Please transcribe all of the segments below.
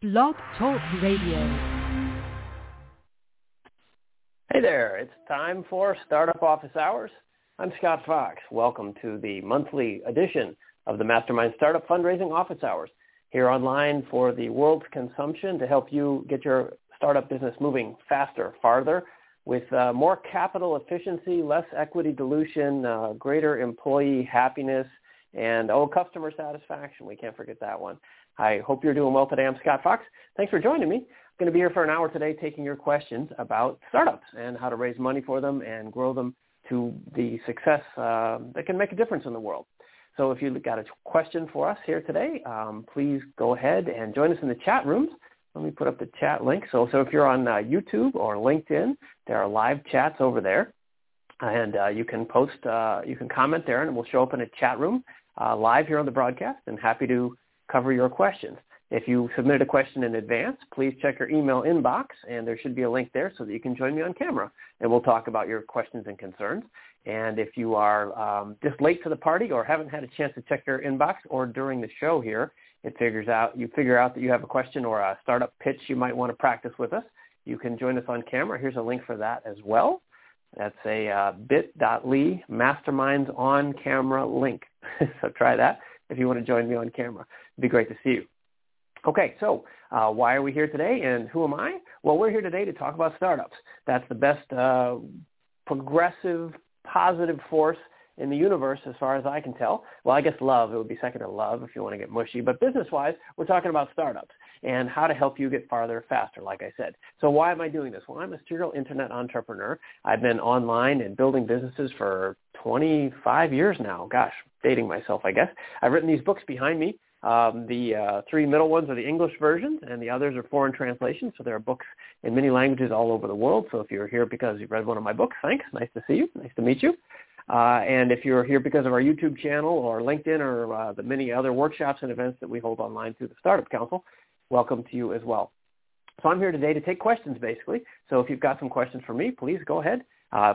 Blog Talk Radio. Hey there, it's time for Startup Office Hours. I'm Scott Fox. Welcome to the monthly edition of the Mastermind Startup Fundraising Office Hours, here online for the world's consumption to help you get your startup business moving faster, farther, with more capital efficiency, less equity dilution, greater employee happiness, and, customer satisfaction. We can't forget that one. I hope you're doing well today. I'm Scott Fox. Thanks for joining me. I'm going to be here for an hour today taking your questions about startups and how to raise money for them and grow them to the success that can make a difference in the world. So if you've got a question for us here today, please go ahead and join us in the chat rooms. Let me put up the chat link. So if you're on YouTube or LinkedIn, there are live chats over there. And you can post, you can comment there, and it will show up in a chat room live here on the broadcast, and happy to cover your questions. If you submitted a question in advance, please check your email inbox, and there should be a link there so that you can join me on camera, and we'll talk about your questions and concerns. And if you are just late to the party or haven't had a chance to check your inbox or during the show here, you figure out that you have a question or a startup pitch you might want to practice with us, you can join us on camera. Here's a link for that as well. That's a bit.ly masterminds on camera link. So try that if you want to join me on camera. It'd be great to see you. Okay, so why are we here today and who am I? Well, we're here today to talk about startups. That's the best progressive, positive force in the universe as far as I can tell. Well, I guess love, it would be second to love if you want to get mushy. But business-wise, we're talking about startups and how to help you get farther faster, like I said. So why am I doing this? Well, I'm a serial internet entrepreneur. I've been online and building businesses for 25 years now. Gosh, dating myself, I guess. I've written these books behind me. The three middle ones are the English versions, and the others are foreign translations. So there are books in many languages all over the world. So if you're here because you've read one of my books, thanks. Nice to see you. Nice to meet you. And if you're here because of our YouTube channel or LinkedIn or the many other workshops and events that we hold online through the Startup Council, welcome to you as well. So I'm here today to take questions, basically. So if you've got some questions for me, please go ahead,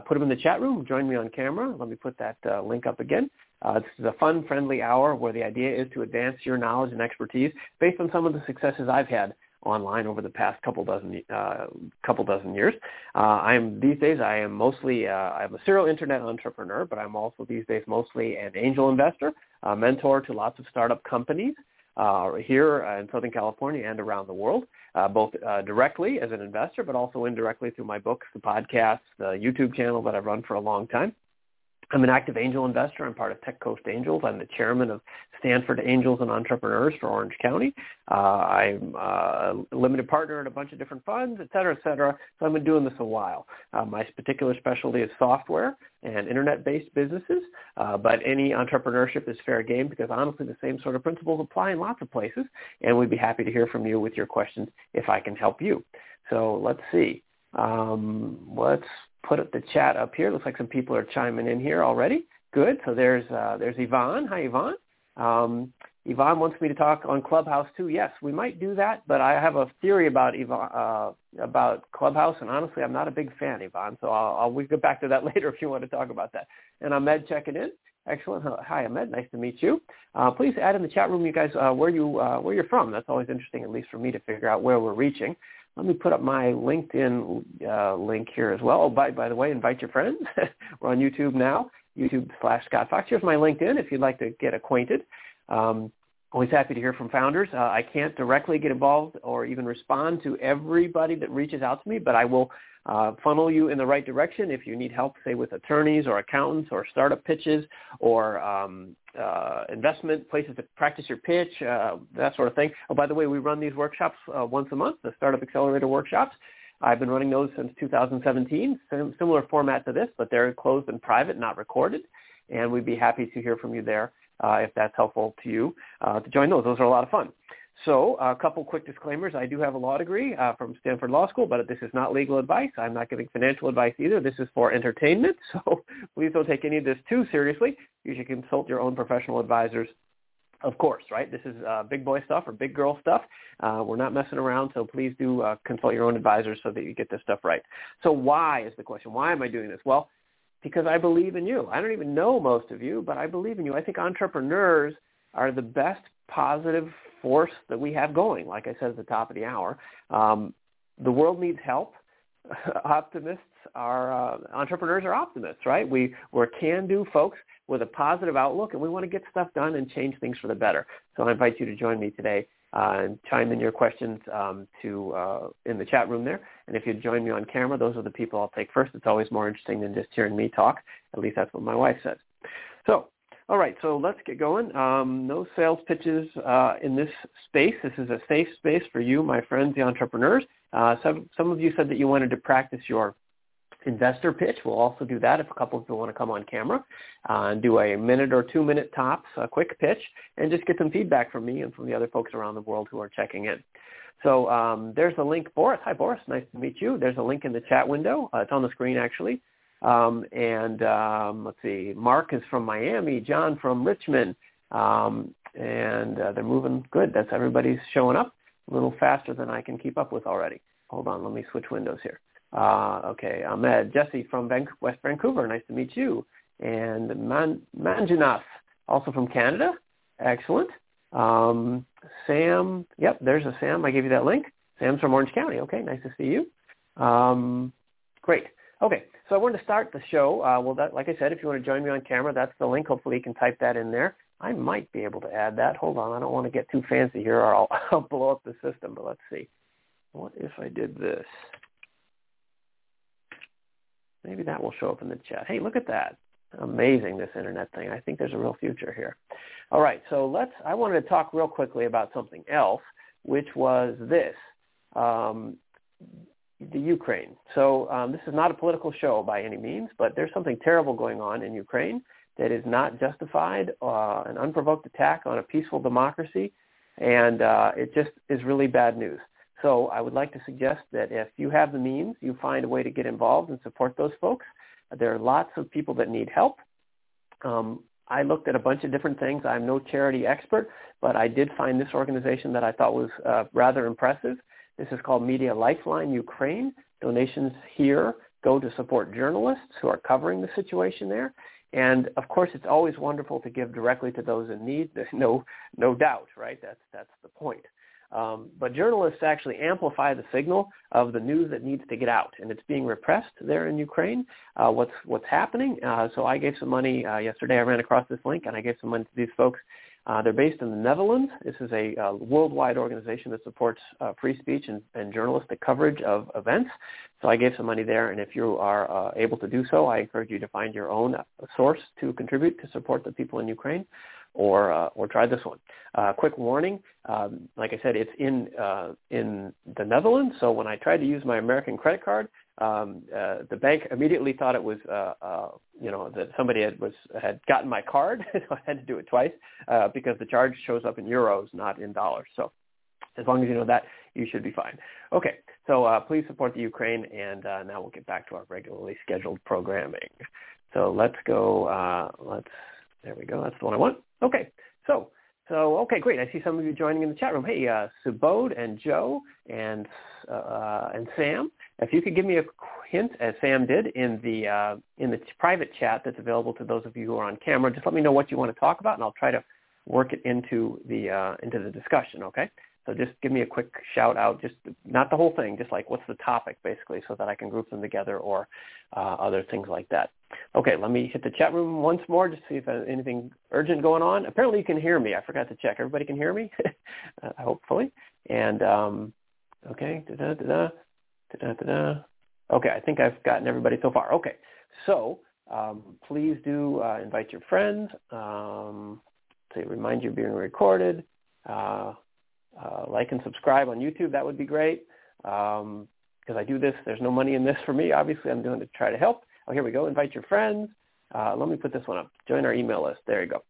put them in the chat room, join me on camera. Let me put that link up again. This is a fun, friendly hour where the idea is to advance your knowledge and expertise based on some of the successes I've had online over the past couple dozen years. I am mostly I'm a serial internet entrepreneur, but I'm also these days mostly an angel investor, a mentor to lots of startup companies here in Southern California and around the world, both directly as an investor, but also indirectly through my books, the podcasts, the YouTube channel that I've run for a long time. I'm an active angel investor. I'm part of Tech Coast Angels. I'm the chairman of Stanford Angels and Entrepreneurs for Orange County. I'm a limited partner in a bunch of different funds, et cetera, et cetera. So I've been doing this a while. My particular specialty is software and internet-based businesses, but any entrepreneurship is fair game because, honestly, the same sort of principles apply in lots of places, and we'd be happy to hear from you with your questions if I can help you. So let's see. Let's put up the chat up here. Looks like some people are chiming in here already. Good. So there's Yvonne. Hi, Yvonne. Yvonne wants me to talk on Clubhouse too. Yes, we might do that, but I have a theory about Yvonne, about Clubhouse, and honestly, I'm not a big fan, Yvonne. So we'll get back to that later if you want to talk about that. And Ahmed checking in. Excellent. Hi, Ahmed. Nice to meet you. Please add in the chat room, you guys, where you're from. That's always interesting, at least for me, to figure out where we're reaching. Let me put up my LinkedIn link here as well. Oh, by the way, invite your friends. We're on YouTube now, YouTube.com/Scott Fox. Here's my LinkedIn if you'd like to get acquainted. Always happy to hear from founders. I can't directly get involved or even respond to everybody that reaches out to me, but I will funnel you in the right direction if you need help, say, with attorneys or accountants or startup pitches or investment places to practice your pitch, that sort of thing. Oh, by the way, we run these workshops once a month, the Startup Accelerator workshops. I've been running those since 2017, similar format to this, but they're closed and private, not recorded, and we'd be happy to hear from you there. If that's helpful to you, to join those. Those are a lot of fun. So a couple quick disclaimers. I do have a law degree from Stanford Law School, but this is not legal advice. I'm not giving financial advice either. This is for entertainment, so please don't take any of this too seriously. You should consult your own professional advisors, of course, right? This is big boy stuff or big girl stuff. We're not messing around, so please do consult your own advisors so that you get this stuff right. So why is the question? Why am I doing this? Well, because I believe in you. I don't even know most of you, but I believe in you. I think entrepreneurs are the best positive force that we have going, like I said at the top of the hour. The world needs help. Entrepreneurs are optimists, right? We're can-do folks with a positive outlook, and we want to get stuff done and change things for the better. So I invite you to join me today and chime in your questions in the chat room there. And if you join me on camera, those are the people I'll take first. It's always more interesting than just hearing me talk. At least that's what my wife says. So, all right, so let's get going. No sales pitches in this space. This is a safe space for you, my friends, the entrepreneurs. Some of you said that you wanted to practice your investor pitch. We'll also do that if a couple of you want to come on camera and do a minute or 2 minute tops, a quick pitch, and just get some feedback from me and from the other folks around the world who are checking in. So there's a link, Boris. Hi, Boris. Nice to meet you. There's a link in the chat window. It's on the screen, actually. Let's see. Mark is from Miami. John from Richmond. They're moving good. That's everybody's showing up a little faster than I can keep up with already. Hold on. Let me switch windows here. Okay, Ahmed, Jesse from West Vancouver, nice to meet you. And Manjanath, also from Canada, excellent. Sam, yep, there's a Sam, I gave you that link. Sam's from Orange County, okay, nice to see you. Great, okay, so I wanted to start the show. Like I said, if you want to join me on camera, that's the link. Hopefully you can type that in there. I might be able to add that. Hold on, I don't want to get too fancy here or I'll blow up the system, but let's see. What if I did this? Maybe that will show up in the chat. Hey, look at that. Amazing, this internet thing. I think there's a real future here. All right, so I wanted to talk real quickly about something else, which was this, the Ukraine. So this is not a political show by any means, but there's something terrible going on in Ukraine that is not justified, an unprovoked attack on a peaceful democracy, and it just is really bad news. So I would like to suggest that if you have the means, you find a way to get involved and support those folks. There are lots of people that need help. I looked at a bunch of different things. I'm no charity expert, but I did find this organization that I thought was rather impressive. This is called Media Lifeline Ukraine. Donations here go to support journalists who are covering the situation there. And, of course, it's always wonderful to give directly to those in need. There's no doubt, right? That's the point. But journalists actually amplify the signal of the news that needs to get out, and it's being repressed there in Ukraine, what's happening. So I gave some money yesterday. I ran across this link, and I gave some money to these folks. They're based in the Netherlands. This is a worldwide organization that supports free speech and journalistic coverage of events. So I gave some money there, and if you are able to do so, I encourage you to find your own source to contribute to support the people in Ukraine. Or try this one. Quick warning, like I said, it's in the Netherlands, so when I tried to use my American credit card, the bank immediately thought it was, that somebody had gotten my card, so I had to do it twice because the charge shows up in euros, not in dollars. So as long as you know that, you should be fine. Okay, so please support the Ukraine, and now we'll get back to our regularly scheduled programming. So let's go, there we go. That's the one I want. Okay. So okay, great. I see some of you joining in the chat room. Hey, Subodh and Joe and Sam. If you could give me a hint, as Sam did in the private chat that's available to those of you who are on camera, just let me know what you want to talk about, and I'll try to work it into the discussion. Okay. So just give me a quick shout out, just not the whole thing, just like what's the topic basically, so that I can group them together or other things like that. Okay, let me hit the chat room once more just to see if there's anything urgent going on. Apparently you can hear me. I forgot to check. Everybody can hear me, hopefully. And okay, Okay, I think I've gotten everybody so far. Okay, so please do invite your friends. To remind you being recorded. Like and subscribe on YouTube. That would be great because I do this. There's no money in this for me. Obviously, I'm doing it to try to help. Oh, here we go. Invite your friends. Let me put this one up. Join our email list. There you go.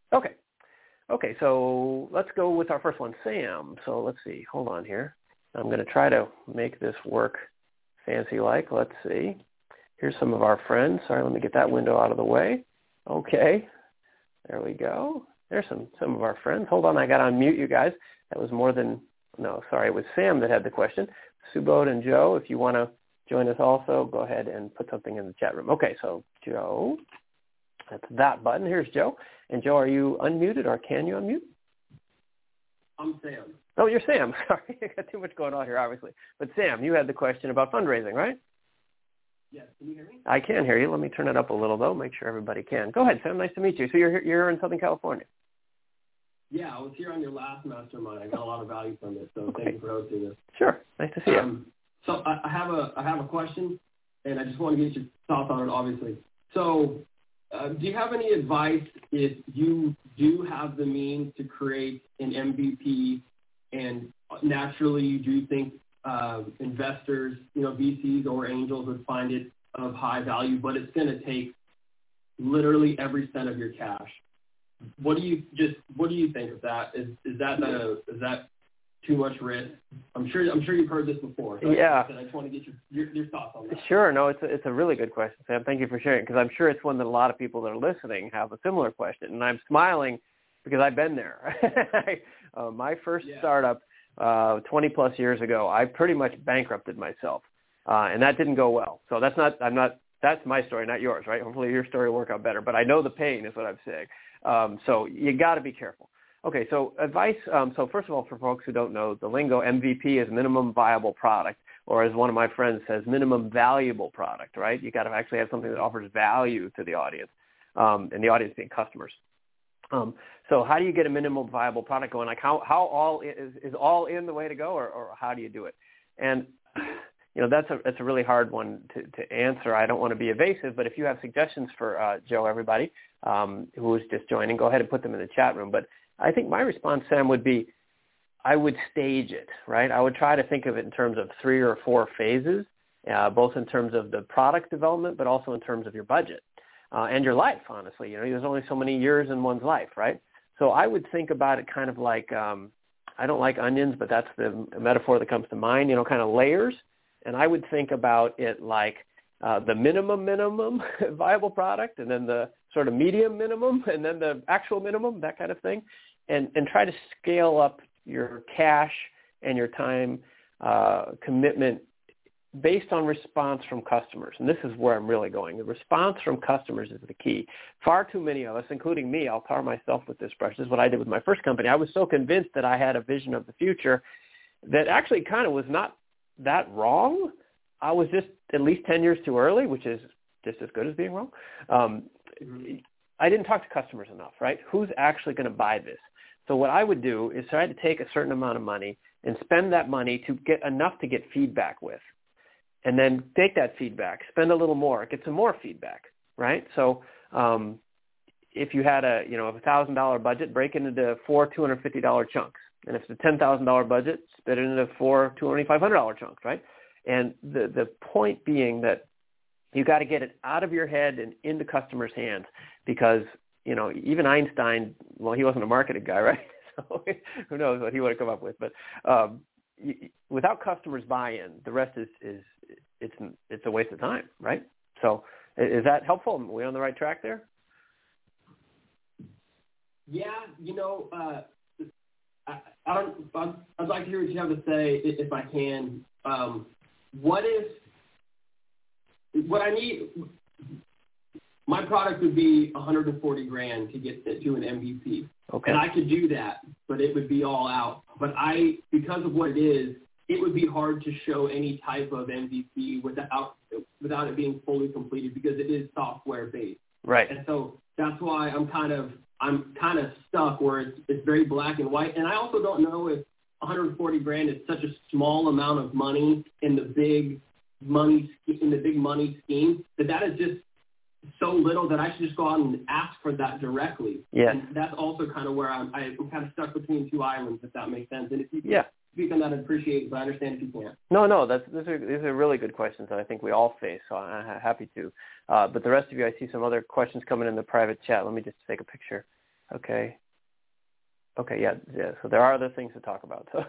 Okay, so let's go with our first one, Sam. So let's see. Hold on here. I'm going to try to make this work fancy-like. Let's see. Here's some of our friends. Sorry, let me get that window out of the way. Okay. There we go. There's some of our friends. Hold on, I got to unmute you guys. That was it was Sam that had the question. Subodh and Joe, if you want to join us also, go ahead and put something in the chat room. Okay, so Joe, that's that button. Here's Joe. And Joe, are you unmuted or can you unmute? I'm Sam. Oh, you're Sam. Sorry, I got too much going on here, obviously. But Sam, you had the question about fundraising, right? Yes. Can you hear me? I can hear you. Let me turn it up a little, though. Make sure everybody can. Go ahead, Sam. Nice to meet you. So you're in Southern California. Yeah, I was here on your last mastermind. I got a lot of value from it, so okay. Thank you for hosting this. Sure. Nice to see you. So I have a question, and I just want to get your thoughts on it, obviously. So do you have any advice if you do have the means to create an MVP and naturally you do think investors, VCs or angels would find it of high value, but it's going to take literally every cent of your cash? What do you think of that? Is that too much risk? I'm sure you've heard this before. So yeah. I just want to get your thoughts on that. Sure. No, it's a really good question, Sam. Thank you for sharing, because I'm sure it's one that a lot of people that are listening have a similar question. And I'm smiling because I've been there. My first startup 20 plus years ago, I pretty much bankrupted myself, and that didn't go well. So that's my story, not yours, right? Hopefully your story will work out better, but I know the pain is what I'm saying. So you got to be careful. Okay, so advice. So first of all, for folks who don't know the lingo, MVP is minimum viable product, or as one of my friends says, minimum valuable product, right? You got to actually have something that offers value to the audience, and the audience being customers. So how do you get a minimum viable product going? Like how all is all in the way to go, or how do you do it? And that's a really hard one to answer. I don't want to be evasive, but if you have suggestions for Joe, everybody who is just joining, go ahead and put them in the chat room. But I think my response, Sam, would be I would stage it, right? I would try to think of it in terms of 3 or 4 phases, both in terms of the product development, but also in terms of your budget and your life, honestly. There's only so many years in one's life, right? So I would think about it kind of like I don't like onions, but that's the metaphor that comes to mind, kind of layers. And I would think about it like the minimum viable product, and then the sort of medium minimum, and then the actual minimum, that kind of thing, and try to scale up your cash and your time commitment based on response from customers. And this is where I'm really going. The response from customers is the key. Far too many of us, including me, I'll tar myself with this brush. This is what I did with my first company. I was so convinced that I had a vision of the future that actually kind of was not that wrong. I was just at least 10 years too early, which is just as good as being wrong. I didn't talk to customers enough, right? Who's actually going to buy this? So what I would do is try to take a certain amount of money and spend that money to get enough to get feedback with, and then take that feedback, spend a little more, get some more feedback, right? So if you had a $1,000 budget, break it into 4 $250 chunks. And if it's a $10,000 budget, split it into 4 $2,500 chunks, right? And the point being that you got to get it out of your head and into customers' hands, because, even Einstein, well, he wasn't a marketing guy, right? So who knows what he would have come up with. But without customers' buy-in, the rest is it's a waste of time, right? So is that helpful? Are we on the right track there? Yeah, I'd like to hear what you have to say if I can. My product would be $140,000 to get to an MVP. Okay. And I could do that, but it would be all out. But because of what it is, it would be hard to show any type of MVP without it being fully completed, because it is software based. Right. And so that's why I'm kind of stuck where it's very black and white. And I also don't know if $140,000 is such a small amount of money in the big money scheme that is just so little that I should just go out and ask for that directly. Yeah. And that's also kind of where I'm kind of stuck between two islands, if that makes sense. And if you can speak on that, I'd appreciate it, but I understand if you can't. No, these are really good questions that I think we all face, so I'm happy to. But the rest of you, I see some other questions coming in the private chat. Let me just take a picture. Okay, yeah. So there are other things to talk about. So,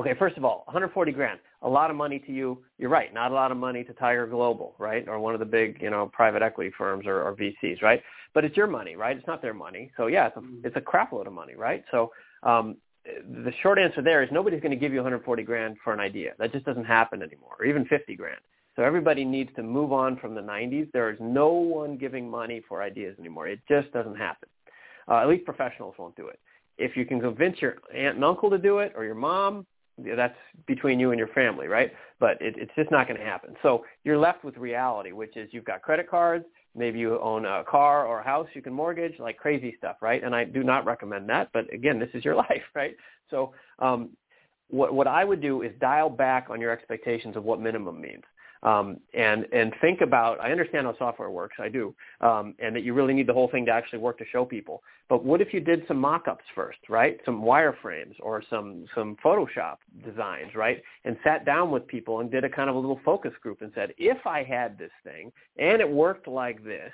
okay, first of all, $140,000, a lot of money to you. You're right, not a lot of money to Tiger Global, right, or one of the big, private equity firms or VCs, right? But it's your money, right? It's not their money. So, yeah, it's a crap load of money, right? So the short answer there is nobody's going to give you $140,000 for an idea. That just doesn't happen anymore, or even $50,000. So everybody needs to move on from the 90s. There is no one giving money for ideas anymore. It just doesn't happen. At least professionals won't do it. If you can convince your aunt and uncle to do it or your mom, that's between you and your family, right? But it's just not going to happen. So you're left with reality, which is you've got credit cards. Maybe you own a car or a house you can mortgage, like crazy stuff, right? And I do not recommend that. But again, this is your life, right? So what I would do is dial back on your expectations of what minimum means. And think about, I understand how software works, I do, and that you really need the whole thing to actually work to show people. But what if you did some mock-ups first, right? Some wireframes or some Photoshop designs, right? And sat down with people and did a kind of a little focus group and said, if I had this thing and it worked like this,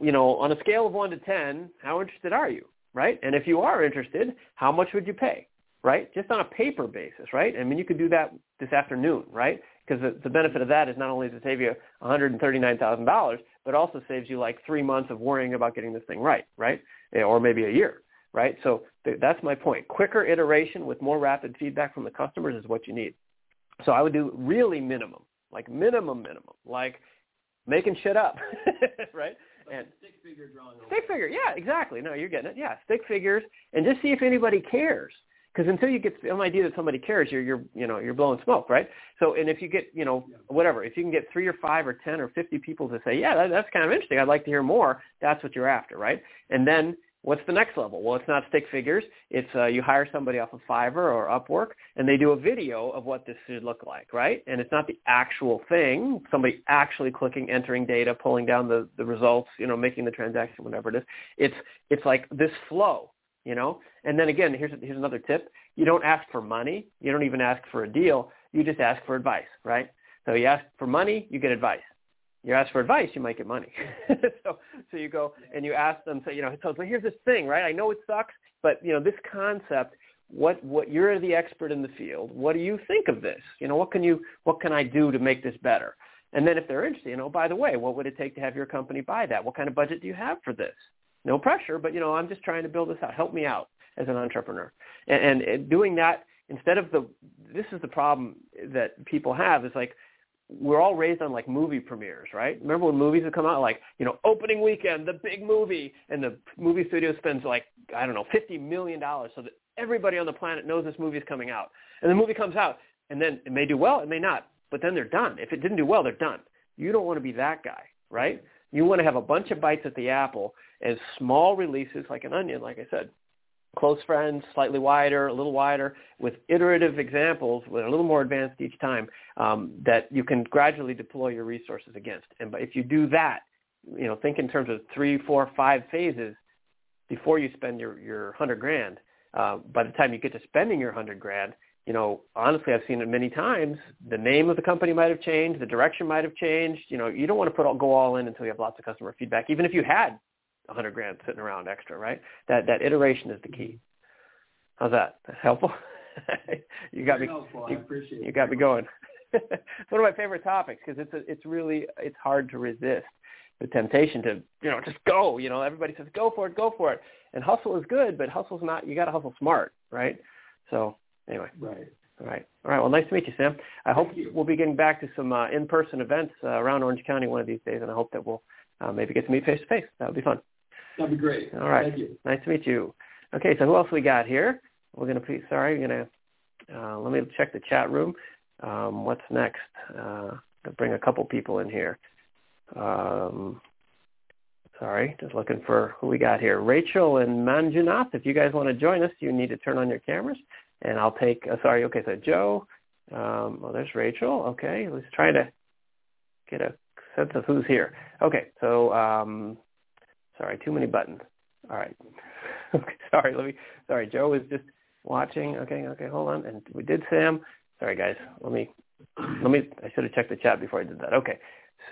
you know, on a scale of 1 to 10, how interested are you, right? And if you are interested, how much would you pay? Right? Just on a paper basis, right? I mean, you could do that this afternoon, right? Because the benefit of that is not only does it save you $139,000, but also saves you like 3 months of worrying about getting this thing right, right? Or maybe a year, right? So that's my point. Quicker iteration with more rapid feedback from the customers is what you need. So I would do really minimum, like making shit up, right? And stick figure drawing. Stick figure, yeah, exactly. No, you're getting it. Yeah, stick figures, and just see if anybody cares. Because until you get some idea that somebody cares, you're blowing smoke, right? So, and if you get, whatever, if you can get 3 or 5 or 10 or 50 people to say, yeah, that's kind of interesting, I'd like to hear more, that's what you're after, right? And then what's the next level? Well, it's not stick figures. It's you hire somebody off of Fiverr or Upwork, and they do a video of what this should look like, right? And it's not the actual thing, somebody actually clicking, entering data, pulling down the results, making the transaction, whatever it is. It's like this flow. And then again, here's another tip. You don't ask for money. You don't even ask for a deal. You just ask for advice, right? So you ask for money, you get advice. You ask for advice, you might get money. so you go and you ask them, say, so here's this thing, right? I know it sucks, but this concept, what you're the expert in the field. What do you think of this? What can I do to make this better? And then if they're interested, by the way, what would it take to have your company buy that? What kind of budget do you have for this? No pressure, but, I'm just trying to build this out. Help me out as an entrepreneur. And doing that instead of this is the problem that people have is like we're all raised on like movie premieres, right? Remember when movies would come out like, opening weekend, the big movie, and the movie studio spends like, I don't know, $50 million so that everybody on the planet knows this movie is coming out. And the movie comes out, and then it may do well, it may not, but then they're done. If it didn't do well, they're done. You don't want to be that guy, right? You want to have a bunch of bites at the apple as small releases like an onion, like I said, close friends, slightly wider, a little wider, with iterative examples with a little more advanced each time that you can gradually deploy your resources against. And if you do that, think in terms of 3, 4, 5 phases before you spend your $100,000. By the time you get to spending your $100,000, honestly, I've seen it many times. The name of the company might have changed. The direction might have changed. You don't want to go all in until you have lots of customer feedback, even if you had $100,000 sitting around extra, right? That iteration is the key. How's that? That's helpful? You got me going. It's one of my favorite topics because it's hard to resist the temptation to, just go. Everybody says, go for it. And hustle is good, but hustle's not – you got to hustle smart, right? So – anyway, all right. Well, nice to meet you, Sam. We'll be getting back to some in-person events around Orange County one of these days, and I hope that we'll maybe get to meet face-to-face. That would be fun. That would be great. All right. Thank you. Nice to meet you. Okay, so who else we got here? Let me check the chat room. What's next? I'll bring a couple people in here. Just looking for who we got here. Rachel and Manjunath, if you guys want to join us, you need to turn on your cameras. And I'll take so Joe. There's Rachel. Okay, let's try to get a sense of who's here. Okay, so too many buttons. All right. Okay, Joe was just watching. Okay, hold on. And we did Sam. Sorry, guys. Let me. I should have checked the chat before I did that. Okay,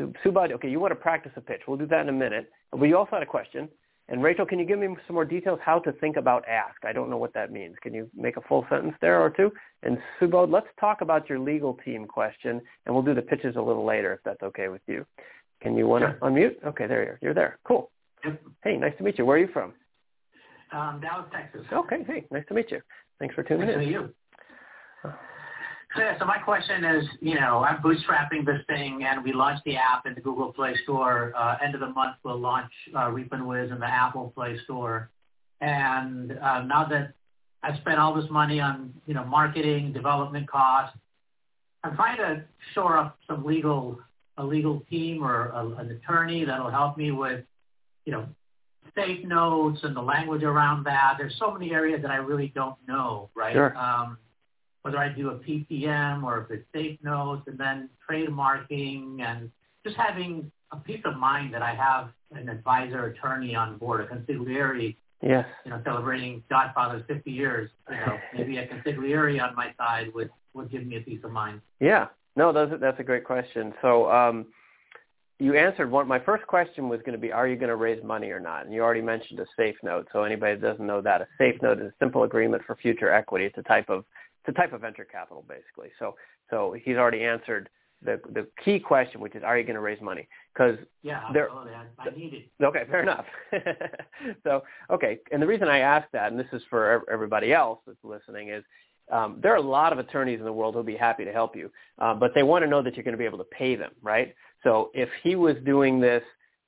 Subhad. Okay, you want to practice a pitch? We'll do that in a minute. But you also had a question. And Rachel, can you give me some more details how to think about ask? I don't know what that means. Can you make a full sentence there or two? And Subodh, let's talk about your legal team question, and we'll do the pitches a little later if that's okay with you. Can you want to unmute? Okay, there you are. You're there. Cool. Yep. Hey, nice to meet you. Where are you from? Dallas, Texas. Okay. Hey, nice to meet you. Thanks for tuning in. Nice to meet you. So my question is, I'm bootstrapping this thing, and we launched the app in the Google Play Store. End of the month, we'll launch RefundWiz in the Apple Play Store. And now that I've spent all this money on, you know, marketing, development costs, I'm trying to shore up some a legal team or an attorney that'll help me with, you know, state notes and the language around that. There's so many areas that I really don't know, right? Sure. Whether I do a PPM or if it's state notes, and then trademarking, and just having a peace of mind that I have an advisor attorney on board, a consigliere. Yes. You know, celebrating Godfather's 50 years. You know, maybe a consigliere on my side would give me a peace of mind. Yeah. No, that's a great question. So you answered one. My first question was going to be, are you going to raise money or not? And you already mentioned a safe note. So anybody that doesn't know that, a safe note is a simple agreement for future equity. It's a type of venture capital, basically. So he's already answered the key question, which is, are you going to raise money? Because I need it. Okay, fair enough. So, okay, and the reason I ask that, and this is for everybody else that's listening, is there are a lot of attorneys in the world who'll be happy to help you, but they want to know that you're going to be able to pay them, right? So if he was doing this,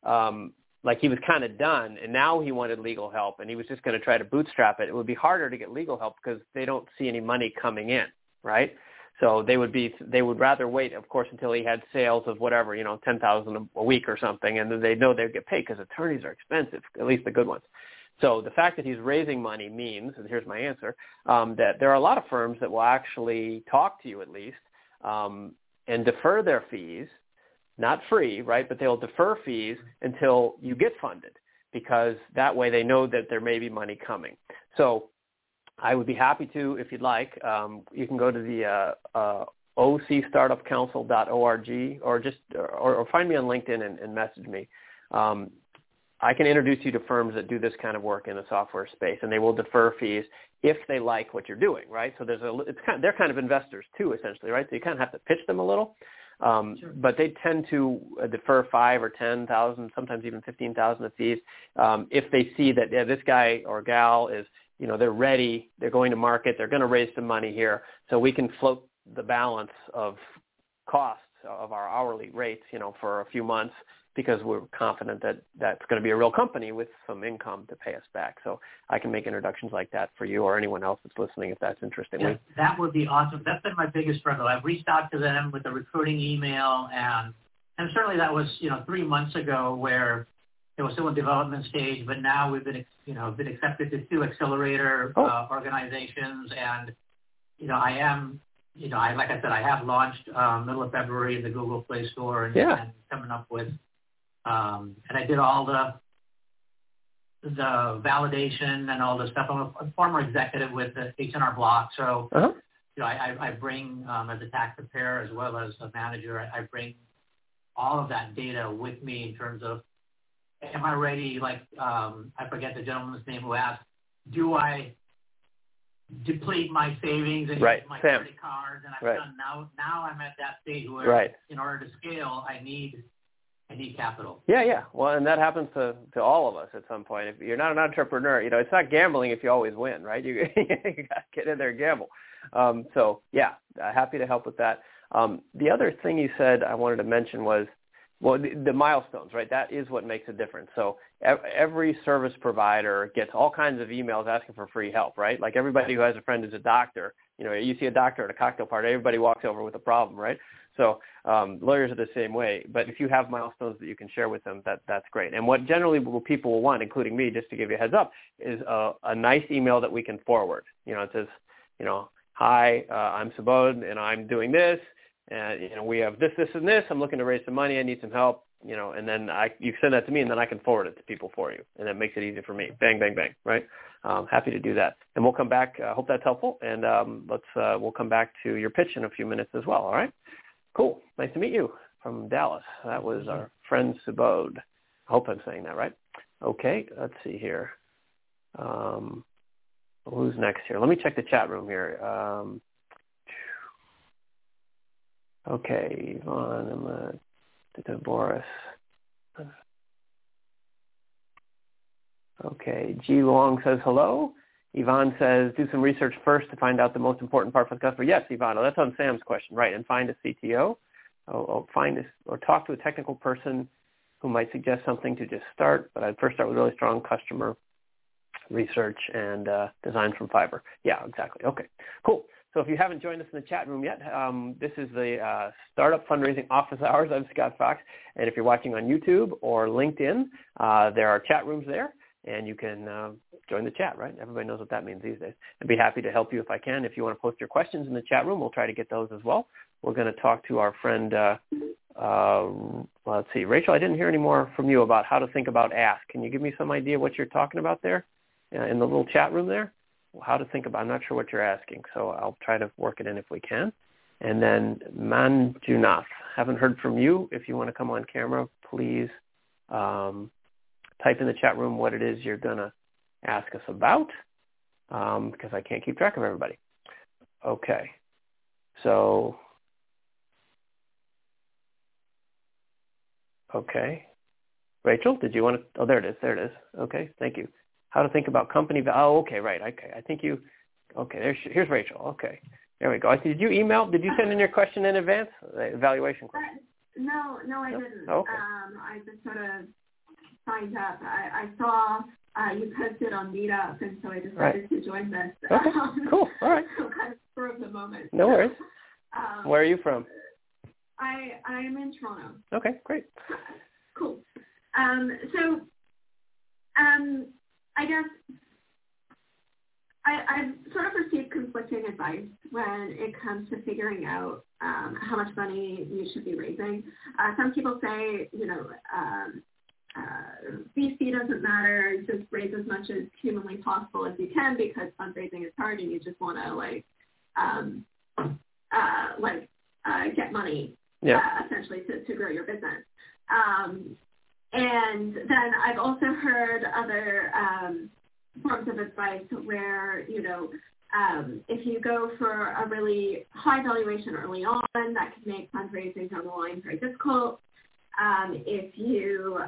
like he was kind of done, and now he wanted legal help, and he was just going to try to bootstrap it, it would be harder to get legal help because they don't see any money coming in, right? So they would rather wait, of course, until he had sales of whatever, you know, 10,000 a week or something, and then they know they'd get paid because attorneys are expensive, at least the good ones. So the fact that he's raising money means, and here's my answer, that there are a lot of firms that will actually talk to you at least and defer their fees, not free, right, but they'll defer fees until you get funded because that way they know that there may be money coming. So I would be happy to, if you'd like. You can go to the ocstartupcouncil.org or find me on LinkedIn and message me. I can introduce you to firms that do this kind of work in the software space, and they will defer fees if they like what you're doing, right? So they're kind of investors too, essentially, right? So you kind of have to pitch them a little, sure. But they tend to defer $5,000 or $10,000, sometimes even $15,000 of fees if they see that this guy or gal is, you know, they're ready, they're going to market, they're going to raise some money here, so we can float the balance of costs of our hourly rates, you know, for a few months because we're confident that that's going to be a real company with some income to pay us back. So I can make introductions like that for you or anyone else that's listening if that's interesting. Yeah, that would be awesome. That's been my biggest struggle. I've reached out to them with a recruiting email, and certainly that was, you know, 3 months ago where it was still in development stage, but now we've been accepted to 2 accelerator organizations, and I have launched middle of February in the Google Play Store, and coming up with, and I did all the validation and all the stuff. I'm a former executive with the H&R Block, so I bring as a tax preparer as well as a manager, I bring all of that data with me in terms of. Am I ready? Like, I forget the gentleman's name who asked, do I deplete my savings and my credit cards? And I've done now I'm at that stage where in order to scale, I need capital. Yeah. Well, and that happens to all of us at some point. If you're not an entrepreneur, you know, it's not gambling if you always win, right? You got to get in there and gamble. Happy to help with that. The other thing you said I wanted to mention was, well, the milestones, right? That is what makes a difference. So every service provider gets all kinds of emails asking for free help, right? Like everybody who has a friend who's a doctor, you know, you see a doctor at a cocktail party, everybody walks over with a problem, right? So lawyers are the same way. But if you have milestones that you can share with them, that's great. And what generally people will want, including me, just to give you a heads up, is a nice email that we can forward. You know, it says, you know, hi, I'm Subodh and I'm doing this. And, you know, we have this, this, and this. I'm looking to raise some money. I need some help, you know, and then you send that to me, and then I can forward it to people for you, and that makes it easier for me. Bang, bang, bang, right? Happy to do that. And we'll come back. I hope that's helpful, and we'll come back to your pitch in a few minutes as well, all right? Cool. Nice to meet you from Dallas. That was our friend Subodh. I hope I'm saying that right. Okay, let's see here. Who's next here? Let me check the chat room here. Okay, Yvonne, Boris. Okay, G. Long says hello. Yvonne says, do some research first to find out the most important part for the customer. Yes, Yvonne, that's on Sam's question, right, and find a CTO or talk to a technical person who might suggest something to just start, but I'd first start with really strong customer research and design from Fiverr. Yeah, exactly. Okay, cool. So if you haven't joined us in the chat room yet, this is the Startup Fundraising Office Hours. I'm Scott Fox. And if you're watching on YouTube or LinkedIn, there are chat rooms there. And you can join the chat, right? Everybody knows what that means these days. I'd be happy to help you if I can. If you want to post your questions in the chat room, we'll try to get those as well. We're going to talk to our friend, let's see, Rachel, I didn't hear any more from you about how to think about ask. Can you give me some idea what you're talking about there in the little chat room there? How to think about, I'm not sure what you're asking, so I'll try to work it in if we can. And then Manjunath, haven't heard from you. If you want to come on camera, please type in the chat room what it is you're going to ask us about, because I can't keep track of everybody. Okay. So, okay. Rachel, did you want to, oh, there it is. There it is. Okay. Thank you. How to think about company, oh, okay. Right. Okay. I think you, okay. Here's Rachel. Okay. There we go. Did you email, did you send in your question in advance? Evaluation question. No, I didn't. Oh, okay. I just sort of signed up. I saw you posted on Meetup, and so I decided to join this. Okay, cool. All right. So kind of spur of the moment. No worries. Where are you from? I am in Toronto. Okay, great. Cool. So I guess I've sort of received conflicting advice when it comes to figuring out how much money you should be raising. Some people say, VC doesn't matter, just raise as much as humanly possible as you can, because fundraising is hard and you just want to get money, essentially to grow your business. And then I've also heard other forms of advice where, if you go for a really high valuation early on, that can make fundraising down the line very difficult. If you,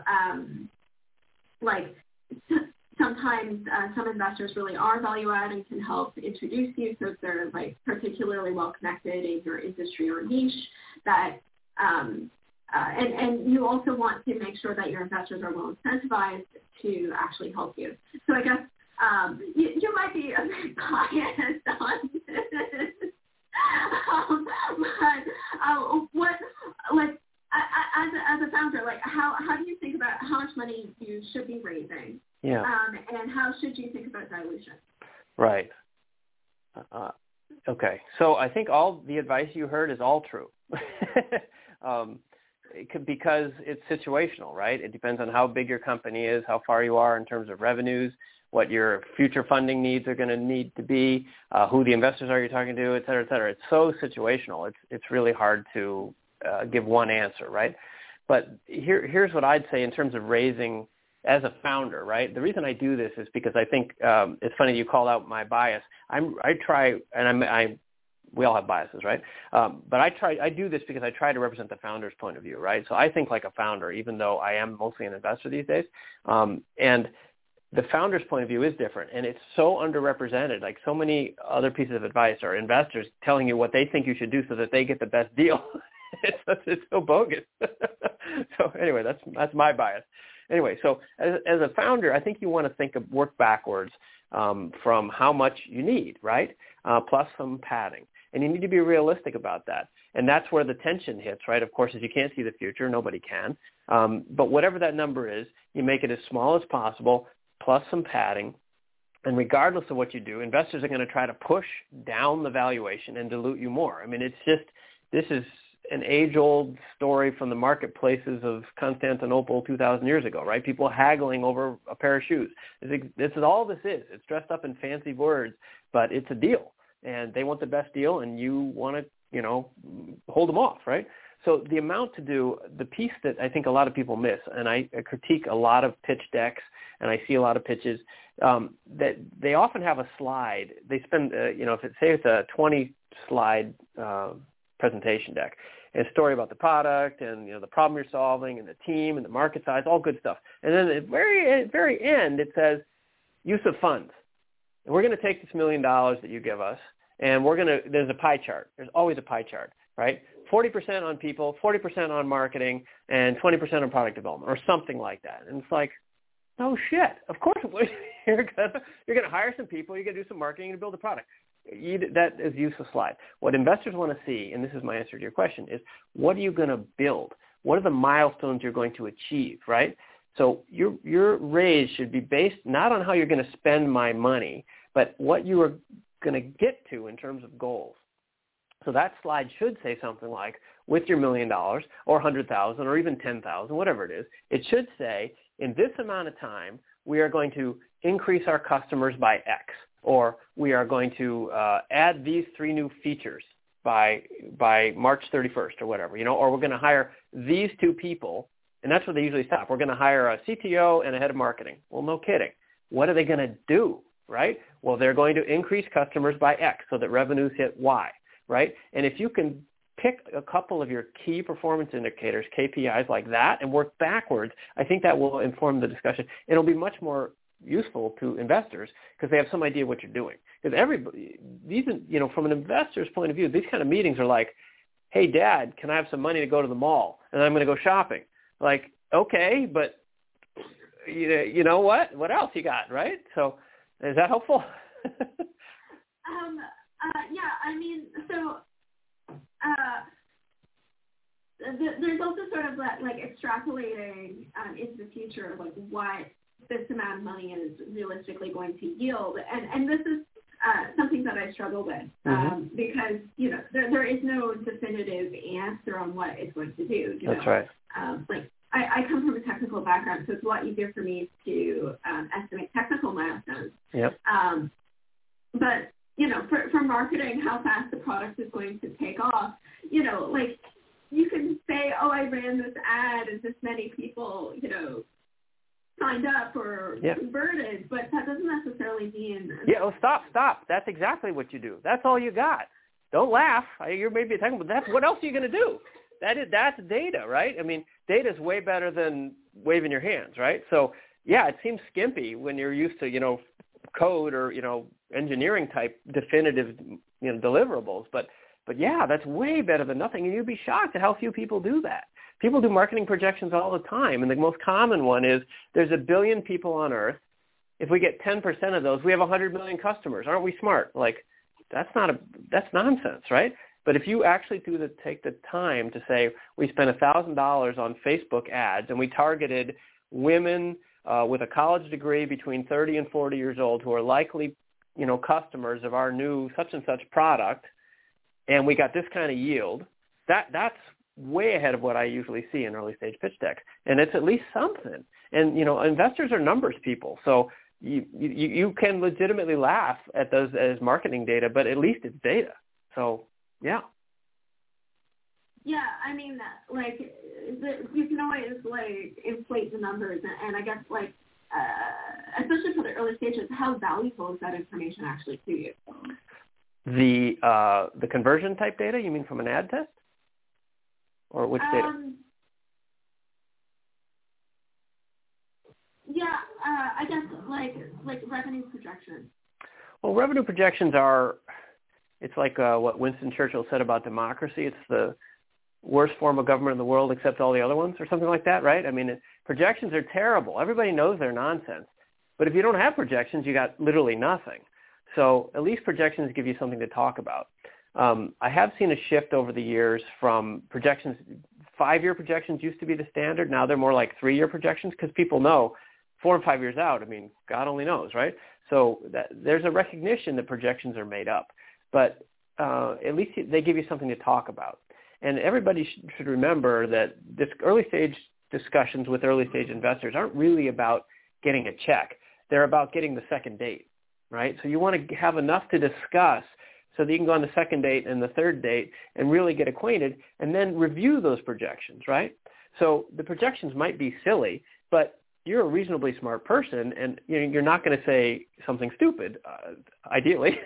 sometimes some investors really are value-add and can help introduce you, so if they're, particularly well-connected in your industry or niche, that, and you also want to make sure that your investors are well-incentivized to actually help you. So I guess you might be a bit biased on this, but as a founder, how do you think about how much money you should be raising? Yeah. And how should you think about dilution? Right. Okay. So I think all the advice you heard is all true, because it's situational, right? It depends on how big your company is, how far you are in terms of revenues, what your future funding needs are going to need to be, who the investors are you're talking to, et cetera, et cetera. It's so situational. It's really hard to give one answer, right? But here's what I'd say in terms of raising as a founder, right? The reason I do this is because I think it's funny you call out my bias. We all have biases, right? But I do this because I try to represent the founder's point of view, right? So I think like a founder, even though I am mostly an investor these days, and the founder's point of view is different, and it's so underrepresented. Like so many other pieces of advice are investors telling you what they think you should do so that they get the best deal. It's so bogus. So anyway, that's my bias. Anyway, so as a founder, I think you want to work backwards from how much you need, right? Plus some padding. And you need to be realistic about that. And that's where the tension hits, right? Of course, if you can't see the future, nobody can. But whatever that number is, you make it as small as possible, plus some padding. And regardless of what you do, investors are going to try to push down the valuation and dilute you more. I mean, this is an age-old story from the marketplaces of Constantinople 2,000 years ago, right? People haggling over a pair of shoes. This is all this is. It's dressed up in fancy words, but it's a deal, and they want the best deal, and you want to, hold them off, right? So the amount to do, the piece that I think a lot of people miss, and I critique a lot of pitch decks, and I see a lot of pitches, that they often have a slide. They spend, say it's a 20-slide presentation deck, and a story about the product and, the problem you're solving and the team and the market size, all good stuff. And then at the very end, it says use of funds. And we're going to take this $1 million that you give us, and there's a pie chart. There's always a pie chart, right? 40% on people, 40% on marketing, and 20% on product development or something like that. And it's like, Oh, shit. Of course it would. You're gonna hire some people. You're going to do some marketing and build a product. That is a useless slide. What investors want to see, and this is my answer to your question, is what are you going to build? What are the milestones you're going to achieve, right? So your raise should be based not on how you're going to spend my money, but what you are going to get to in terms of goals. So that slide should say something like, with your $1 million or 100,000 or even 10,000, whatever it is, it should say, in this amount of time, we are going to increase our customers by X, or we are going to add these 3 new features by March 31st or whatever, you know, or we're going to hire these 2 people, and that's where they usually stop. We're going to hire a CTO and a head of marketing. Well, no kidding. What are they going to do, right? Well, they're going to increase customers by X so that revenues hit Y, right? And if you can pick a couple of your key performance indicators, KPIs like that, and work backwards, I think that will inform the discussion. It'll be much more useful to investors because they have some idea what you're doing. Because everybody, these, you know, from an investor's point of view, these kind of meetings are like, hey, Dad, can I have some money to go to the mall? And I'm going to go shopping. Like, okay, but you know what? What else you got, right? So is that helpful? There's also sort of like extrapolating into the future of like what this amount of money is realistically going to yield, and this is something that I struggle with because you know there is no definitive answer on what it's going to do. That's right. I come from a technical background, so it's a lot easier for me to estimate technical milestones. Yep. But you know, for marketing, how fast the product is going to take off, you know, like you can say, oh, I ran this ad and this many people, you know, signed up or converted, but that doesn't necessarily mean. Yeah, oh, stop. That's exactly what you do. That's all you got. Don't laugh. You're maybe attacking, but that's what else are you going to do? That's data, right? I mean, data is way better than waving your hands, right? So, yeah, it seems skimpy when you're used to, you know, code or, you know, engineering type definitive, you know, deliverables. But yeah, that's way better than nothing. And you'd be shocked at how few people do that. People do marketing projections all the time. And the most common one is there's 1 billion people on Earth. If we get 10% of those, we have 100 million customers. Aren't we smart? Like, that's nonsense, right? But if you actually take the time to say, we spent $1,000 on Facebook ads and we targeted women with a college degree between 30 and 40 years old who are likely, you know, customers of our new such and such product, and we got this kind of yield, that's way ahead of what I usually see in early stage pitch decks. And it's at least something. And, you know, investors are numbers people. So you can legitimately laugh at those as marketing data, but at least it's data. So, yeah. Yeah, I mean, like, you can always, like, inflate the numbers, and I guess, like, especially for the early stages, how valuable is that information actually to you? The conversion type data, you mean from an ad test? Or which data? Yeah, I guess, like revenue projections. Well, revenue projections are, it's like what Winston Churchill said about democracy. It's the worst form of government in the world except all the other ones or something like that, right? I mean, projections are terrible. Everybody knows they're nonsense. But if you don't have projections, you got literally nothing. So at least projections give you something to talk about. I have seen a shift over the years from projections. 5-year projections used to be the standard. Now they're more like 3-year projections because people know 4 and 5 years out. I mean, God only knows, right? So there's a recognition that projections are made up. But at least they give you something to talk about. And everybody should remember that this early stage discussions with early stage investors aren't really about getting a check. They're about getting the second date, right? So you want to have enough to discuss so that you can go on the second date and the third date and really get acquainted and then review those projections, right? So the projections might be silly, but you're a reasonably smart person, and you know, you're not going to say something stupid, ideally.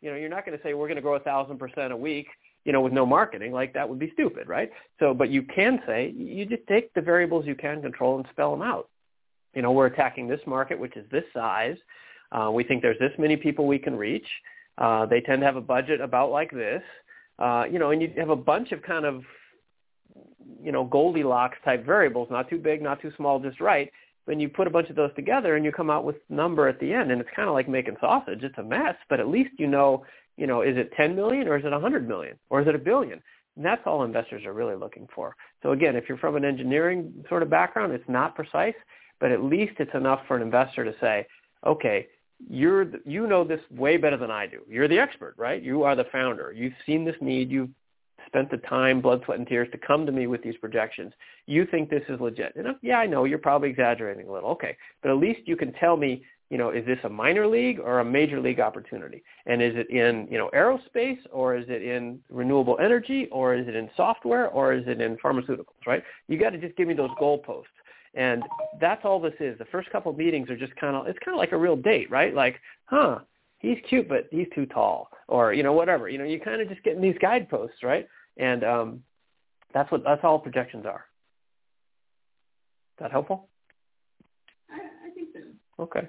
You know, you're not going to say we're going to grow 1,000% a week, you know, with no marketing. Like, that would be stupid, right? So, but you can say, you just take the variables you can control and spell them out. You know, we're attacking this market, which is this size. We think there's this many people we can reach. They tend to have a budget about like this. You know, and you have a bunch of kind of, you know, Goldilocks type variables, not too big, not too small, just right. when you put a bunch of those together and you come out with a number at the end, and it's kind of like making sausage. It's a mess, but at least you know, is it 10 million or is it 100 million or is it a billion? And that's all investors are really looking for. So again, if you're from an engineering sort of background, it's not precise, but at least it's enough for an investor to say, okay, you know this way better than I do. You're the expert, right? You are the founder. You've seen this need. You've spent the time, blood, sweat, and tears to come to me with these projections. You think this is legit. And yeah, I know you're probably exaggerating a little. Okay. But at least you can tell me, you know, is this a minor league or a major league opportunity? And is it in, you know, aerospace, or is it in renewable energy, or is it in software, or is it in pharmaceuticals, right? You got to just give me those goalposts. And that's all this is. The first couple of meetings are just it's kind of like a real date, right? Like, huh, he's cute, but he's too tall, or, you know, whatever. You know, you kind of just getting these guideposts, right? And that's all projections are. Is that helpful? I think so. Okay.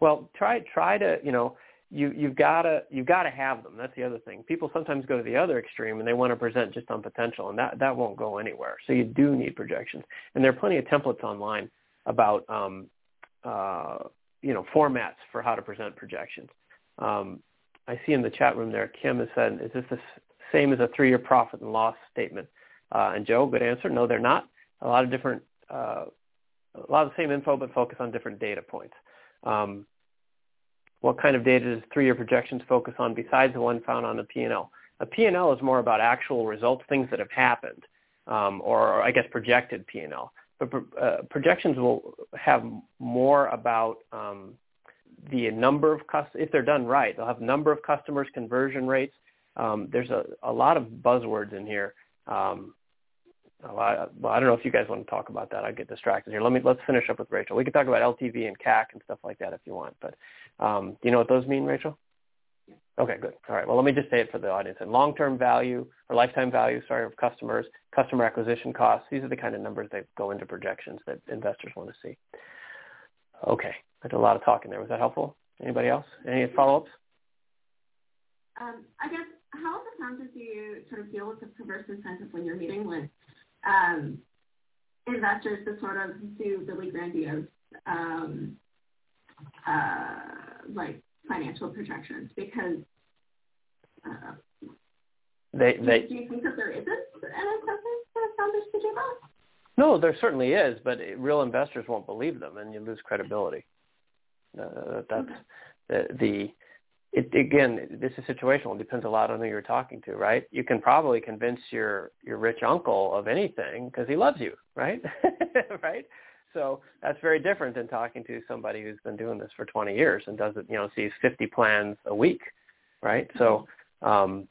Well, try to, you know, you've got to have them. That's the other thing. People sometimes go to the other extreme and they want to present just on potential, and that won't go anywhere. So you do need projections, and there are plenty of templates online about formats for how to present projections. I see in the chat room there, Kim has said, "Is this the same as a three-year profit and loss statement?" And Joe, good answer. No, they're not. A lot of the same info, but focus on different data points. What kind of data does three-year projections focus on besides the one found on the P&L? A P&L is more about actual results, things that have happened, or I guess projected P&L. But projections will have more about the number of customers. If they're done right, they'll have number of customers, conversion rates. There's a lot of buzzwords in here. Well, I don't know if you guys want to talk about that. I get distracted here. Let's finish up with Rachel. We can talk about LTV and CAC and stuff like that if you want. But do you know what those mean, Rachel? Yeah. Okay, good. All right. Well, let me just say it for the audience. And long-term value or lifetime value, of customers, customer acquisition costs. These are the kind of numbers that go into projections that investors want to see. Okay. I did a lot of talking there. Was that helpful? Anybody else? Any follow-ups? I guess, how often do you sort of deal with the perverse incentive when you're meeting with investors to sort of do really grandiose like financial projections, because do you think that there isn't an incentive for founders to do that? No, there certainly is, but real investors won't believe them, and you lose credibility. Again, this is situational. It depends a lot on who you're talking to, right? You can probably convince your rich uncle of anything because he loves you, right? Right? So that's very different than talking to somebody who's been doing this for 20 years and does it, you know, sees 50 plans a week, right? So, and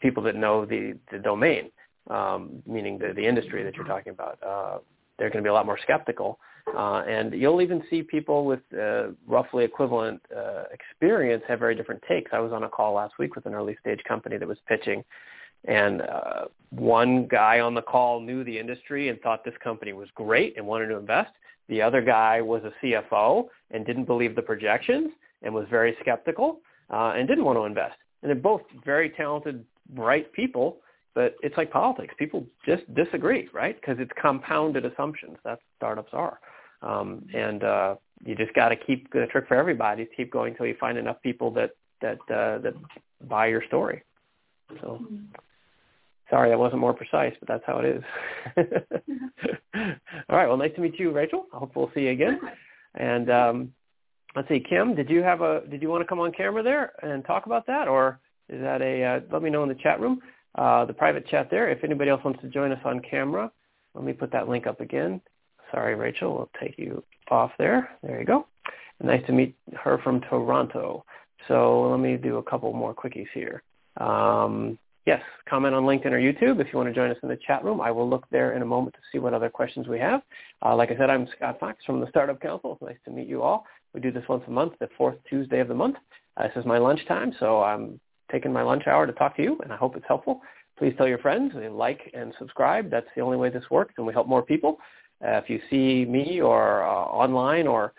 people that know the domain, meaning the industry that you're talking about, they're going to be a lot more skeptical. And you'll even see people with roughly equivalent experience have very different takes. I was on a call last week with an early-stage company that was pitching, and one guy on the call knew the industry and thought this company was great and wanted to invest. The other guy was a CFO and didn't believe the projections and was very skeptical and didn't want to invest. And they're both very talented, bright people, but it's like politics. People just disagree, right? Because it's compounded assumptions. That's what startups are. You just got to keep the trick for everybody is keep going until you find enough people that buy your story. So, sorry, that wasn't more precise, but that's how it is. All right. Well, nice to meet you, Rachel. I hope we'll see you again. And let's see, Kim, did you want to come on camera there and talk about that? Or is that let me know in the chat room, the private chat there. If anybody else wants to join us on camera, let me put that link up again. Sorry, Rachel, we'll take you off there. There you go. And nice to meet her from Toronto. So let me do a couple more quickies here. Yes, comment on LinkedIn or YouTube if you want to join us in the chat room. I will look there in a moment to see what other questions we have. Like I said, I'm Scott Fox from the Startup Council. It's nice to meet you all. We do this once a month, the fourth Tuesday of the month. This is my lunchtime, so I'm taking my lunch hour to talk to you, and I hope it's helpful. Please tell your friends, like and subscribe. That's the only way this works, and we help more people. If you see me or online or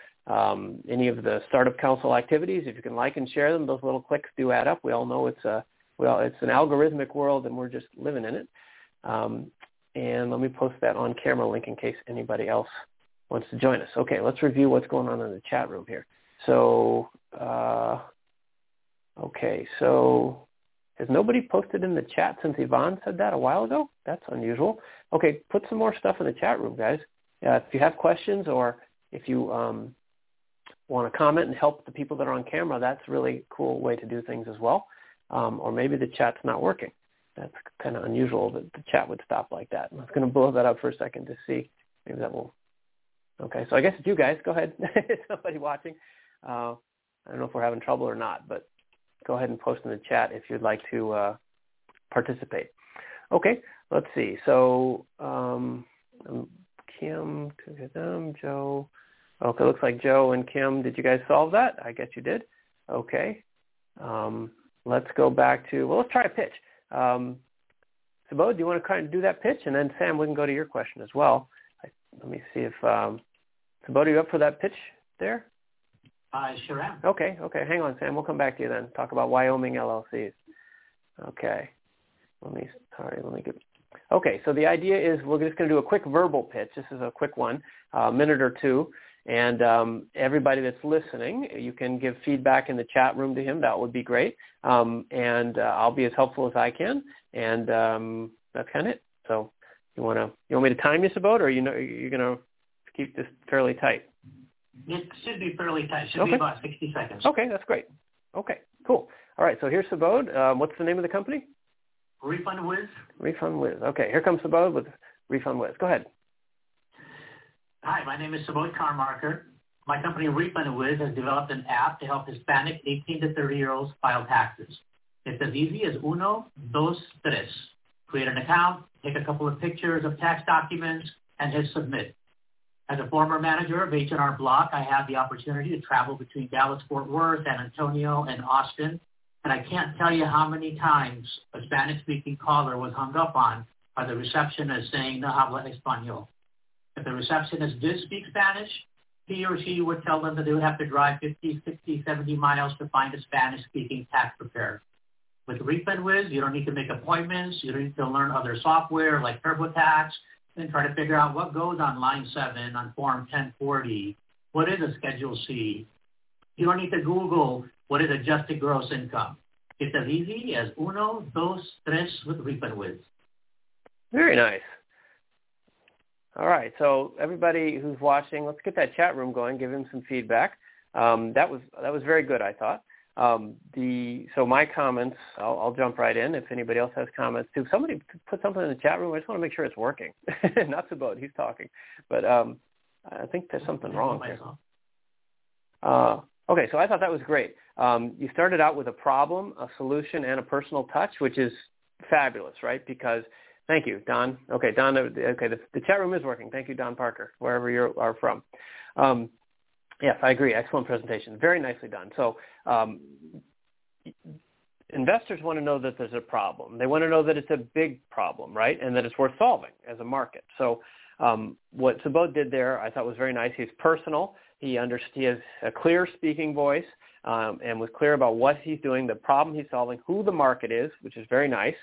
any of the Startup Council activities, if you can like and share them, those little clicks do add up. We all know it's an algorithmic world, and we're just living in it. And let me post that on camera link in case anybody else wants to join us. Okay, let's review what's going on in the chat room here. So, okay, so has nobody posted in the chat since Yvonne said that a while ago? That's unusual. Okay, put some more stuff in the chat room, guys. If you have questions or if you want to comment and help the people that are on camera, that's really a cool way to do things as well. Or maybe the chat's not working. That's kind of unusual that the chat would stop like that. I was going to blow that up for a second to see. Maybe that will. Okay, so I guess it's you guys. Go ahead. Somebody watching. I don't know if we're having trouble or not, but go ahead and post in the chat if you'd like to participate. Okay, let's see. So Kim, Joe. Okay, looks like Joe and Kim, did you guys solve that? I guess you did. Okay. Let's go back to, well, let's try a pitch. Subodh, do you want to kind of do that pitch? And then, Sam, we can go to your question as well. Let me see if, Subodh, are you up for that pitch there? I sure am. Okay. Hang on, Sam. We'll come back to you then. Talk about Wyoming LLCs. Okay. Let me get. Okay, so the idea is we're just going to do a quick verbal pitch. This is a quick one, a minute or two. And everybody that's listening, you can give feedback in the chat room to him. That would be great. And I'll be as helpful as I can. And that's kind of it. So you want me to time this about, or you're going to keep this fairly tight? It should be fairly tight. It should be about 60 seconds. Okay, that's great. Okay, cool. All right, so here's Subodh. What's the name of the company? RefundWiz. RefundWiz. Okay, here comes Subodh with RefundWiz. Go ahead. Hi, my name is Subodh Karmarker. My company, RefundWiz, has developed an app to help Hispanic 18 to 30-year-olds file taxes. It's as easy as uno, dos, tres. Create an account, take a couple of pictures of tax documents, and hit submit. As a former manager of H&R Block, I had the opportunity to travel between Dallas, Fort Worth, San Antonio, and Austin, and I can't tell you how many times a Spanish-speaking caller was hung up on by the receptionist saying, no habla español. If the receptionist did speak Spanish, he or she would tell them that they would have to drive 50, 60, 70 miles to find a Spanish-speaking tax preparer. With RefundWiz, you don't need to make appointments. You don't need to learn other software like TurboTax and try to figure out what goes on line 7 on Form 1040. What is a Schedule C? You don't need to Google what is adjusted gross income. It's as easy as uno, dos, tres with RefundWiz. Very nice. All right, so everybody who's watching, let's get that chat room going. Give him some feedback. That was very good, I thought. So my comments, I'll jump right in. If anybody else has comments, too, somebody put something in the chat room. I just want to make sure it's working. Not Subodh, he's talking, but I think there's something wrong here. Okay, so I thought that was great. You started out with a problem, a solution, and a personal touch, which is fabulous, right? Because thank you, Don. Okay, Don. Okay, the chat room is working. Thank you, Don Parker, wherever you are from. Yes, I agree. Excellent presentation. Very nicely done. So investors want to know that there's a problem. They want to know that it's a big problem, right, and that it's worth solving as a market. So what Subodh did there I thought was very nice. He's personal. He has a clear speaking voice and was clear about what he's doing, the problem he's solving, who the market is, which is very nice.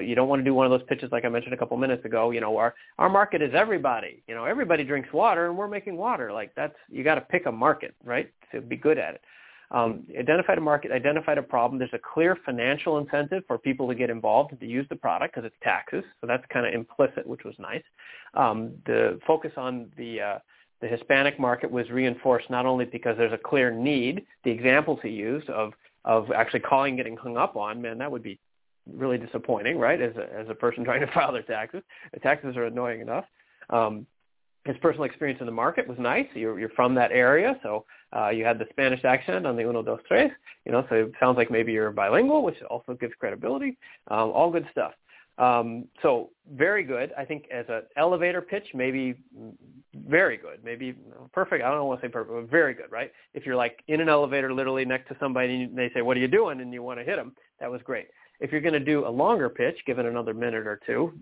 You don't want to do one of those pitches like I mentioned a couple minutes ago. You know, our market is everybody. You know, everybody drinks water, and we're making water. Like you got to pick a market, right, to be good at it. Identified a market, identified a problem. There's a clear financial incentive for people to get involved and to use the product because it's taxes. So that's kind of implicit, which was nice. The focus on the Hispanic market was reinforced not only because there's a clear need, the examples he used of actually calling, getting hung up on, man, that would be really disappointing, right, as a person trying to file their taxes. The taxes are annoying enough. His personal experience in the market was nice. You're from that area, so you had the Spanish accent on the uno, dos, tres, you know, so it sounds like maybe you're bilingual, which also gives credibility, all good stuff. So very good. I think as an elevator pitch, maybe very good, maybe perfect. I don't want to say perfect, but very good, right? If you're like in an elevator literally next to somebody and they say, what are you doing? And you want to hit them, that was great. If you're going to do a longer pitch, given another minute or two,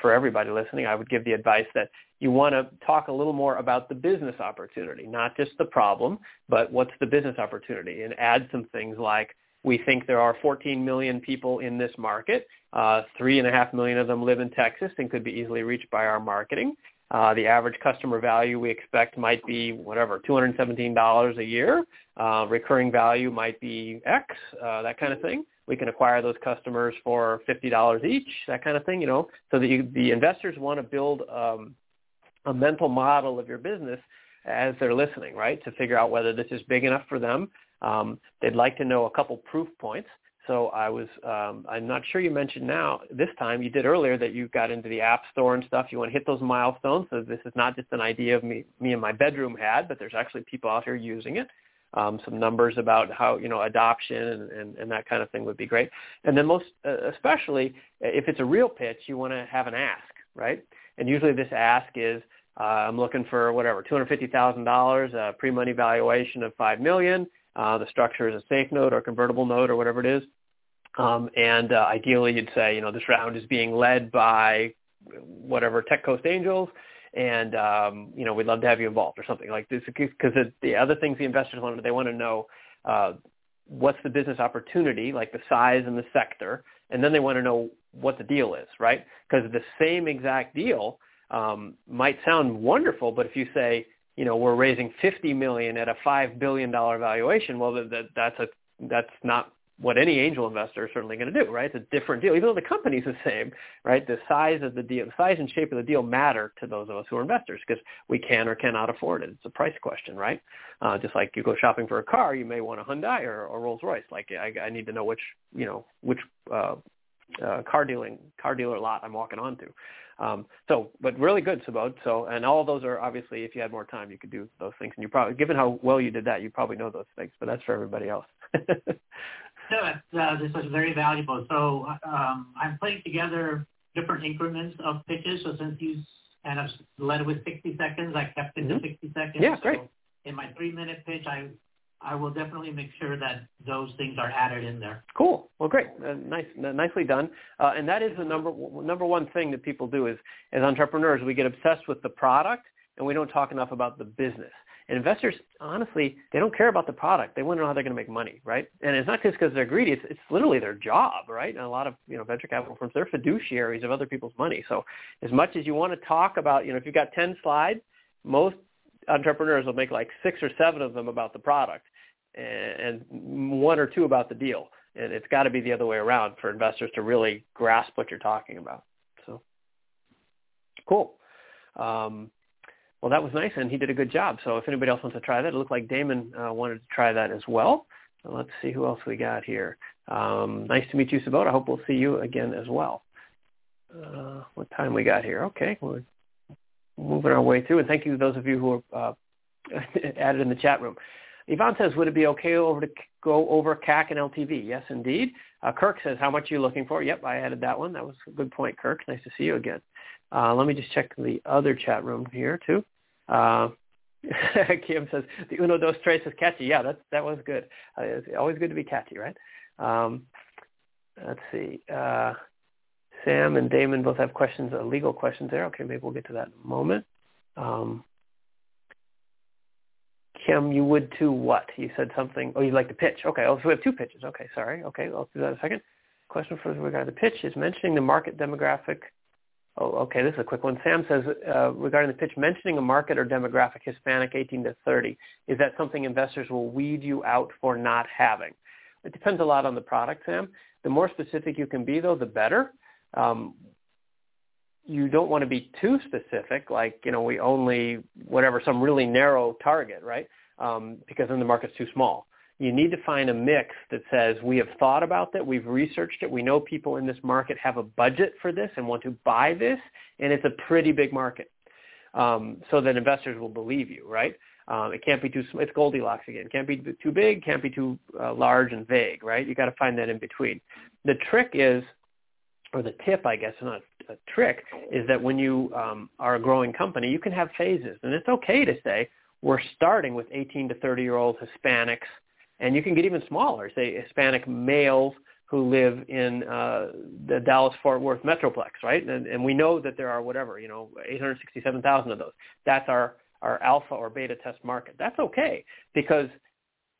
for everybody listening, I would give the advice that you want to talk a little more about the business opportunity, not just the problem, but what's the business opportunity, and add some things like, we think there are 14 million people in this market. 3.5 million of them live in Texas and could be easily reached by our marketing. The average customer value we expect might be whatever, $217 a year. Recurring value might be X, that kind of thing. We can acquire those customers for $50 each, that kind of thing, you know. So the investors want to build a mental model of your business as they're listening, right, to figure out whether this is big enough for them. They'd like to know a couple proof points. So I'm not sure you mentioned this time, you did earlier that you got into the App Store and stuff. You want to hit those milestones. So this is not just an idea of me in my bedroom had, but there's actually people out here using it. Some numbers about how, you know, adoption and that kind of thing would be great. And then especially if it's a real pitch, you want to have an ask, right? And usually this ask is, I'm looking for whatever, $250,000, a pre-money valuation of $5 million. The structure is a safe note or convertible note or whatever it is. And ideally you'd say, you know, this round is being led by whatever Tech Coast Angels. And, you know, we'd love to have you involved or something like this, because the other things the investors want, they want to know what's the business opportunity, like the size and the sector. And then they want to know what the deal is, right? Because the same exact deal might sound wonderful, but if you say, you know, we're raising $50 million at a $5 billion valuation, well, that's not what any angel investor is certainly going to do, right? It's a different deal, even though the company's the same, right? The size of the deal, the size and shape of the deal matter to those of us who are investors, because we can or cannot afford it. It's a price question, right? Just like you go shopping for a car, you may want a Hyundai or Rolls Royce. Like I need to know which car dealer lot I'm walking onto. But really good, Subodh. So, and all of those are obviously, if you had more time, you could do those things. And you probably, given how well you did that, you probably know those things, but that's for everybody else. This was very valuable. So I'm putting together different increments of pitches. So since you kind of led with 60 seconds, I kept it to 60 seconds. Yeah, great. So in my 3-minute pitch, I will definitely make sure that those things are added in there. Cool. Well, great. Nicely done. And that is the number one thing that people do is, as entrepreneurs, we get obsessed with the product and we don't talk enough about the business. And investors, honestly, they don't care about the product. They want to know how they're going to make money, right? And it's not just because they're greedy. It's literally their job, right? And a lot of, you know, venture capital firms, they're fiduciaries of other people's money. So as much as you want to talk about, you know, if you've got 10 slides, most entrepreneurs will make like 6 or 7 of them about the product and 1 or 2 about the deal. And it's got to be the other way around for investors to really grasp what you're talking about. So cool. Well, that was nice, and he did a good job. So if anybody else wants to try that, it looked like Damon wanted to try that as well. So let's see who else we got here. Nice to meet you, Subodh. I hope we'll see you again as well. What time we got here? Okay, we're moving our way through. And thank you to those of you who are added in the chat room. Yvonne says, would it be okay to go over CAC and LTV? Yes, indeed. Kirk says, how much are you looking for? Yep, I added that one. That was a good point, Kirk. Nice to see you again. Let me just check the other chat room here, too. Kim says, the uno, dos, tres is catchy. Yeah, that was good. It's always good to be catchy, right? Let's see. Sam and Damon both have questions, legal questions there. Okay, maybe we'll get to that in a moment. Kim, you would to what? You said something. Oh, you'd like to pitch. Okay, so we have 2 pitches. Okay, sorry. Okay, I'll do that in a second. Question for regarding the pitch is mentioning the market demographic. Oh, okay, this is a quick one. Sam says, regarding the pitch, mentioning a market or demographic, Hispanic, 18 to 30, is that something investors will weed you out for not having? It depends a lot on the product, Sam. The more specific you can be, though, the better. You don't want to be too specific, like, you know, we only, whatever, some really narrow target, right? Because then the market's too small. You need to find a mix that says we have thought about that, we've researched it, we know people in this market have a budget for this and want to buy this, and it's a pretty big market, so that investors will believe you, right? It can't be too – it's Goldilocks again. Can't be too big, can't be too large and vague, right? You got to find that in between. The trick is – or the tip, I guess, not a trick, is that when you are a growing company, you can have phases, and it's okay to say we're starting with 18 to 30-year-old Hispanics. And you can get even smaller, say Hispanic males who live in the Dallas-Fort Worth metroplex, right? And we know that there are whatever, you know, 867,000 of those. That's our alpha or beta test market. That's okay because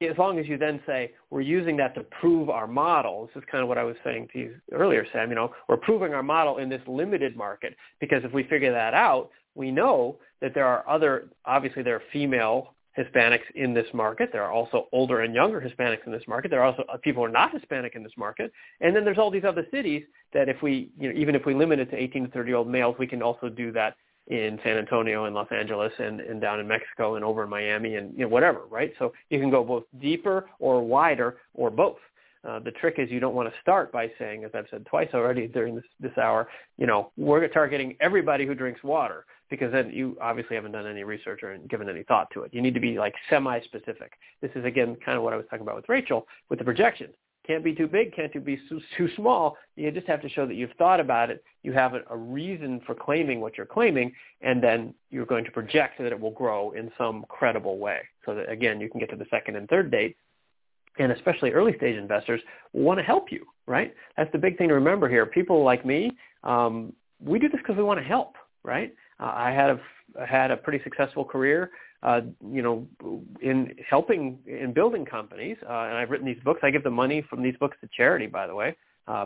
as long as you then say, we're using that to prove our model, this is kind of what I was saying to you earlier, Sam, you know, we're proving our model in this limited market, because if we figure that out, we know that there are other, obviously there are female Hispanics in this market. There are also older and younger Hispanics in this market. There are also people who are not Hispanic in this market. And then there's all these other cities that if we, you know, even if we limit it to 18 to 30-year-old males, we can also do that in San Antonio and Los Angeles and down in Mexico and over in Miami and, you know, whatever, right? So you can go both deeper or wider or both. The trick is you don't want to start by saying, as I've said twice already during this hour, you know, we're targeting everybody who drinks water, because then you obviously haven't done any research or given any thought to it. You need to be like semi-specific. This is, again, kind of what I was talking about with Rachel with the projection. Can't be too big, can't be too small. You just have to show that you've thought about it. You have a reason for claiming what you're claiming, and then you're going to project that it will grow in some credible way. So that, again, you can get to the second and third date. And especially early-stage investors want to help you, right? That's the big thing to remember here. People like me, we do this because we want to help, right? I had a pretty successful career, you know, in helping and building companies, and I've written these books. I give the money from these books to charity, by the way,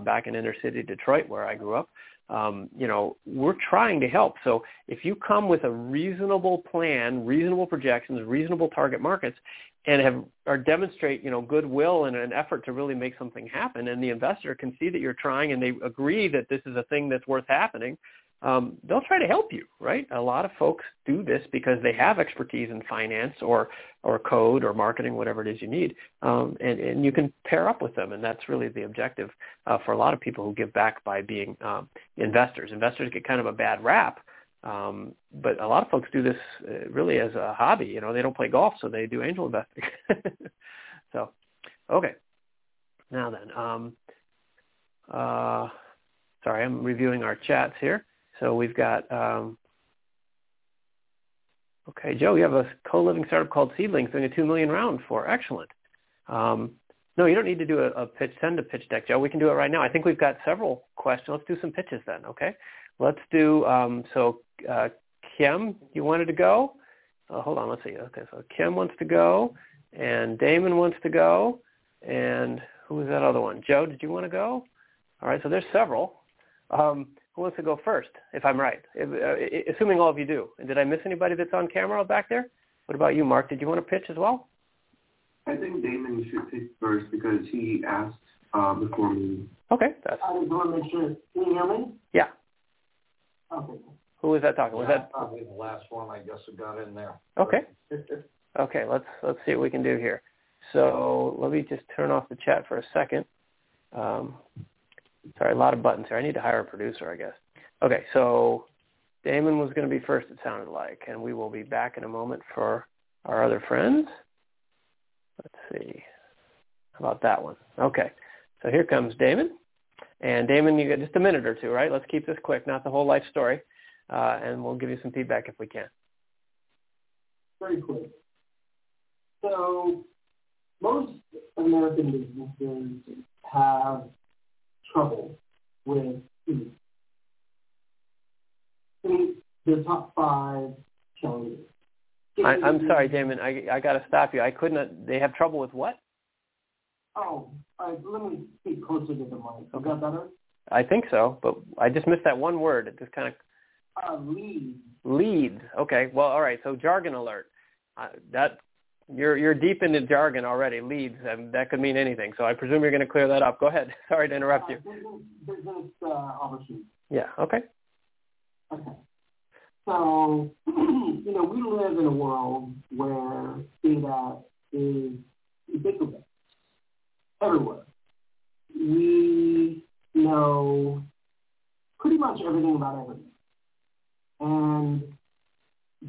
back in inner-city Detroit where I grew up. You know, we're trying to help. So if you come with a reasonable plan, reasonable projections, reasonable target markets, and demonstrate, you know, goodwill and an effort to really make something happen, and the investor can see that you're trying and they agree that this is a thing that's worth happening, they'll try to help you, right? A lot of folks do this because they have expertise in finance or code or marketing, whatever it is you need, and you can pair up with them, and that's really the objective for a lot of people who give back by being investors. Investors get kind of a bad rap, but a lot of folks do this really as a hobby. You know, they don't play golf, so they do angel investing. So, okay. Now then, sorry, I'm reviewing our chats here. So we've got, okay, Joe, you have a co-living startup called Seedlings doing a $2 million round for. Excellent. No, you don't need to do a pitch, send a pitch deck, Joe. We can do it right now. I think we've got several questions. Let's do some pitches then, okay? Let's do, Kim, you wanted to go? Hold on, let's see. Okay, so Kim wants to go, and Damon wants to go, and who was that other one? Joe, did you want to go? All right, so there's several. Who wants to go first, if I'm right? Assuming all of you do. And did I miss anybody that's on camera back there? What about you, Mark? Did you want to pitch as well? I think Damon should pitch first because he asked before me. Okay. I just want to make sure. Can you hear me? Yeah. Okay. Who was that talking? Was that probably the last one? I guess we got in there. Okay. Okay. Let's see what we can do here. So let me just turn off the chat for a second. Sorry, a lot of buttons here. I need to hire a producer, I guess. Okay. So Damon was going to be first, it sounded like, and we will be back in a moment for our other friends. Let's see about that one. Okay. So here comes Damon. And Damon, you got just a minute or two, right? Let's keep this quick, not the whole life story, and we'll give you some feedback if we can. Very quick. So most American businesses have trouble with food. The top five challenges. I'm sorry, Damon. I got to stop you. I couldn't. They have trouble with what? Oh, let me speak closer to the mic. Is that better? I think so, but I just missed that one word. It just kind of... leads. Leads. Okay. Well, all right. So jargon alert. That you're deep into jargon already. Leads. That could mean anything. So I presume you're going to clear that up. Go ahead. Sorry to interrupt you. Business opportunities. Yeah. Okay. Okay. So, you know, we live in a world where data is ubiquitous. Everywhere. We know pretty much everything about everything. And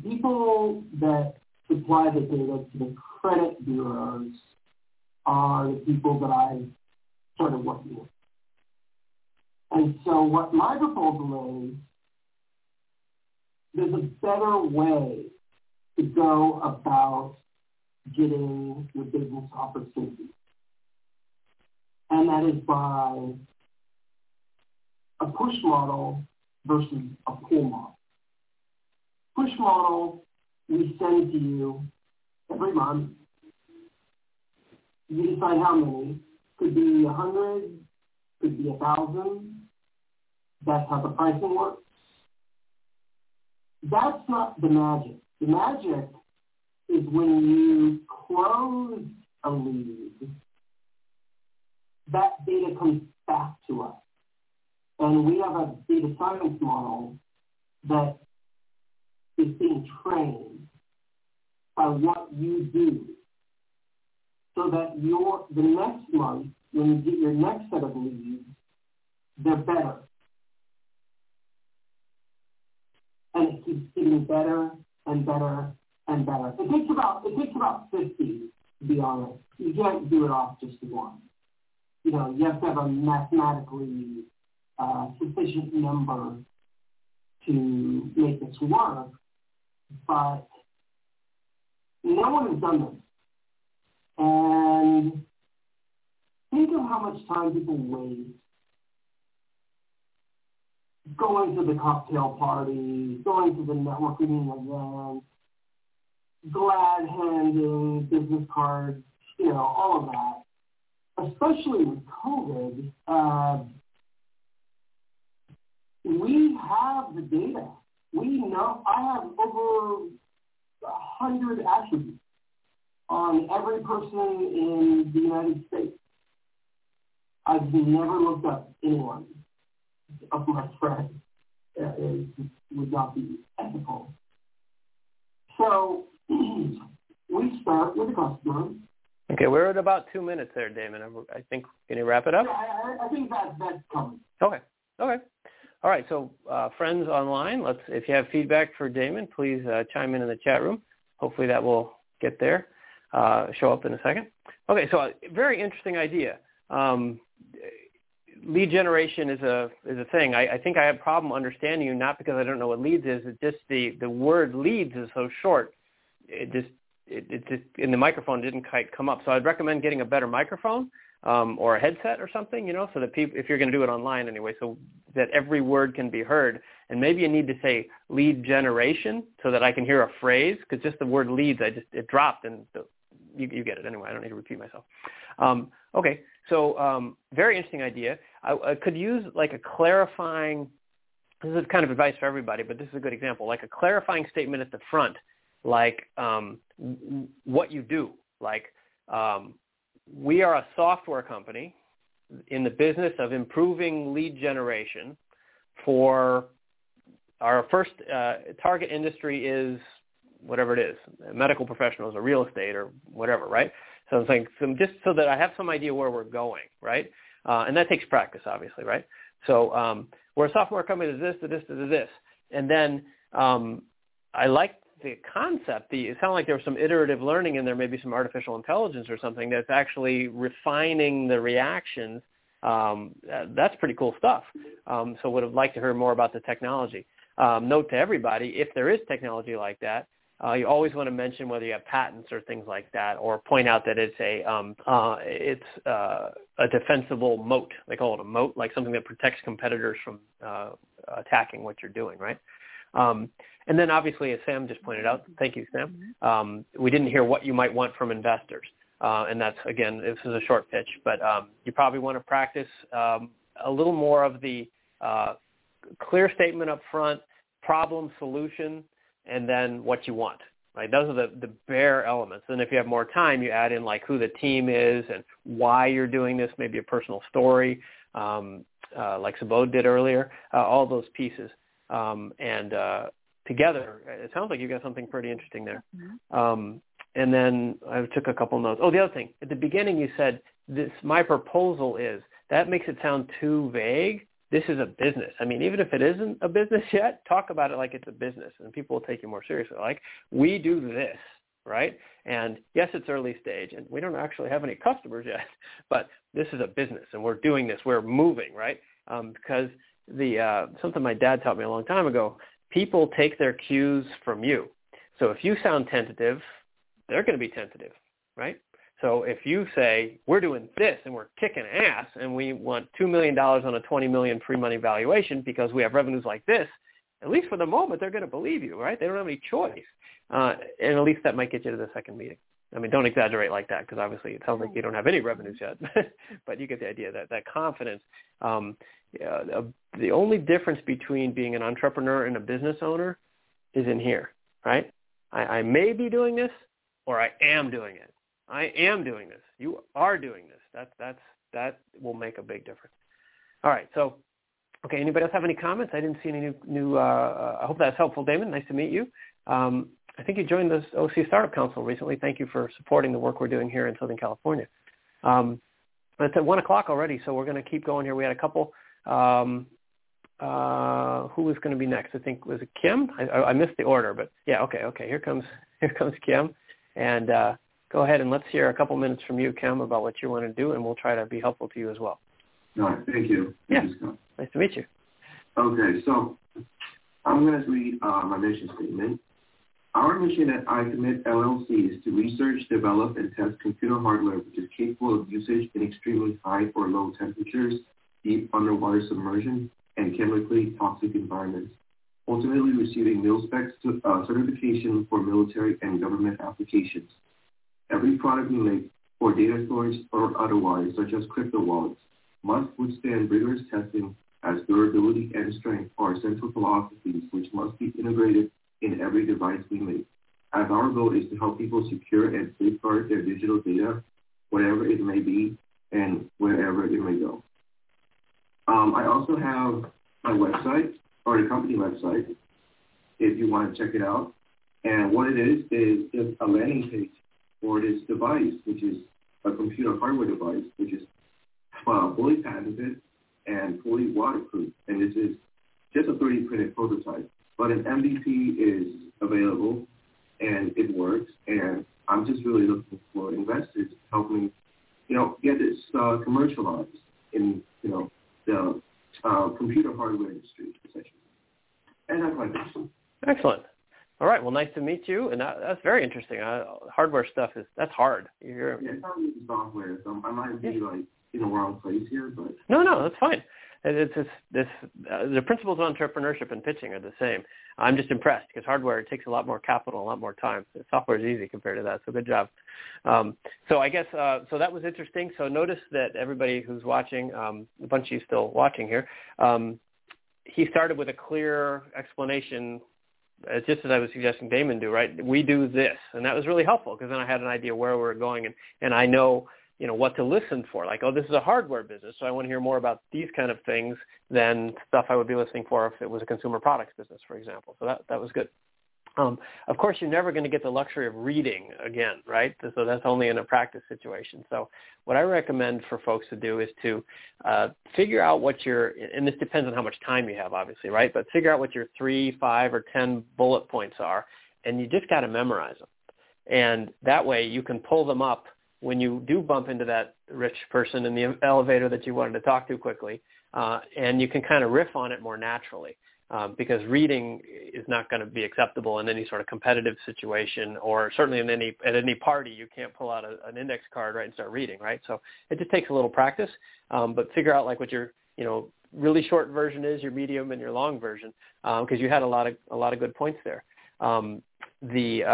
people that supply the data to the credit bureaus are the people that I started working with. And so what my proposal is, there's a better way to go about getting your business opportunities. And that is by a push model versus a pull model. Push model, we send to you every month You decide how many. Could be 100, could be 1,000. That's how the pricing works. That's not the magic. The magic is when you close a lead, that data comes back to us. And we have a data science model that is being trained by what you do, so that the next month, when you get your next set of leads, they're better. And it keeps getting better and better and better. It takes about 50, to be honest. You can't do it off just one. You know, you have to have a mathematically sufficient number to make this work, but no one has done this. And think of how much time people waste going to the cocktail party, going to the networking event, glad handing, business cards, you know, all of that. Especially with COVID, we have the data. We know. I have over 100 attributes on every person in the United States. I've never looked up anyone of my friends. It would not be ethical. So we start with the customer. Okay, we're at about 2 minutes there, Damon. I think, can you wrap it up? Yeah, I think that's coming. Okay. All right, so friends online, if you have feedback for Damon, please chime in the chat room. Hopefully that will get there. Show up in a second. Okay, so a very interesting idea. Lead generation is a thing. I think I have a problem understanding you, not because I don't know what leads is. It's just the word leads is so short. It just in the microphone didn't quite come up. So I'd recommend getting a better microphone or a headset or something, you know, so that people, if you're going to do it online anyway, so that every word can be heard. And maybe you need to say lead generation so that I can hear a phrase, because just the word leads, it dropped, and you get it anyway. I don't need to repeat myself. Okay, so very interesting idea. I could use like a clarifying, this is kind of advice for everybody, but this is a good example, like a clarifying statement at the front, like what you do, like we are a software company in the business of improving lead generation for our first target industry is whatever it is, medical professionals or real estate or whatever, right? So I'm saying just so that I have some idea where we're going, right? And that takes practice, obviously, right? So we're a software company that does this, to this, to this. And then I like the concept. It sounded like there was some iterative learning in there, maybe some artificial intelligence or something that's actually refining the reactions. That's pretty cool stuff. So would have liked to hear more about the technology. Note to everybody, if there is technology like that, you always want to mention whether you have patents or things like that, or point out that it's a defensible moat. They call it a moat, like something that protects competitors from attacking what you're doing, right? And then obviously, as Sam just pointed out, thank you, Sam, we didn't hear what you might want from investors. And that's, again, this is a short pitch, but you probably want to practice a little more of the clear statement up front, problem, solution, and then what you want. Right? Those are the bare elements. And if you have more time, you add in like who the team is and why you're doing this, maybe a personal story, like Subodh did earlier, all those pieces. And together, it sounds like you got something pretty interesting there. And then I took a couple notes. Oh, the other thing. At the beginning you said, "This my proposal is." That makes it sound too vague. This is a business. I mean, even if it isn't a business yet, talk about it like it's a business, and people will take you more seriously. Like, we do this, right? And yes, it's early stage, and we don't actually have any customers yet, but this is a business, and we're doing this. We're moving, right? Because something my dad taught me a long time ago, people take their cues from you. So if you sound tentative, they're going to be tentative, right? So if you say, we're doing this and we're kicking ass and we want $2 million on a $20 million free money valuation because we have revenues like this, at least for the moment, they're going to believe you, right? They don't have any choice. And at least that might get you to the second meeting. I mean, don't exaggerate like that, because obviously it sounds like you don't have any revenues yet, but you get the idea, that confidence. The only difference between being an entrepreneur and a business owner is in here, right? I may be doing this, or I am doing it. I am doing this. You are doing this. That will make a big difference. All right. So, okay. Anybody else have any comments? I didn't see any new, I hope that's helpful, Damon. Nice to meet you. I think you joined the OC Startup Council recently. Thank you for supporting the work we're doing here in Southern California. It's at 1 o'clock already, so we're going to keep going here. We had a couple. Who was going to be next? I think, was it Kim? I missed the order, but yeah. Okay. Here comes Kim. And, go ahead and let's hear a couple minutes from you, Kim, about what you want to do, and we'll try to be helpful to you as well. All right. Thank you. Thank you, Scott. Nice to meet you. Okay. So I'm going to read my mission statement. Our mission at iCommit LLC is to research, develop, and test computer hardware which is capable of usage in extremely high or low temperatures, deep underwater submersion, and chemically toxic environments, ultimately receiving mil-spec certification for military and government applications. Every product we make, for data storage or otherwise, such as crypto wallets, must withstand rigorous testing, as durability and strength are central philosophies which must be integrated in every device we make, as our goal is to help people secure and safeguard their digital data, whatever it may be and wherever it may go. I also have my website, or the company website, if you want to check it out. And what it is just a landing page for this device, which is a computer hardware device, which is fully patented and fully waterproof. And this is just a 3D printed prototype. But an MVP is available, and it works. And I'm just really looking for investors to help me, get this commercialized in, the computer hardware industry, essentially. And that's my question. Excellent. All right. Well, nice to meet you. And that's very interesting. Hardware stuff that's hard. It's not really software, so I might be in the wrong place here, but no, that's fine. The principles of entrepreneurship and pitching are the same. I'm just impressed because hardware, it takes a lot more capital, a lot more time. Software is easy compared to that, so good job. So I guess so that was interesting. So notice that everybody who's watching, a bunch of you still watching here, he started with a clear explanation, just as I was suggesting Damon do, right? We do this, and that was really helpful because then I had an idea where we were going, and I know – what to listen for, like, oh, this is a hardware business, so I want to hear more about these kind of things than stuff I would be listening for if it was a consumer products business, for example. So that was good. Of course, you're never going to get the luxury of reading again, right? So that's only in a practice situation. So what I recommend for folks to do is to figure out what your, and this depends on how much time you have, obviously, right? But figure out what your 3, 5, or 10 bullet points are, and you just got to memorize them. And that way you can pull them up when you do bump into that rich person in the elevator that you wanted to talk to quickly, and you can kind of riff on it more naturally because reading is not going to be acceptable in any sort of competitive situation, or certainly in at any party, you can't pull out an index card, right, and start reading, right? So it just takes a little practice, but figure out like what your, really short version is, your medium and your long version, because you had a lot of good points there. It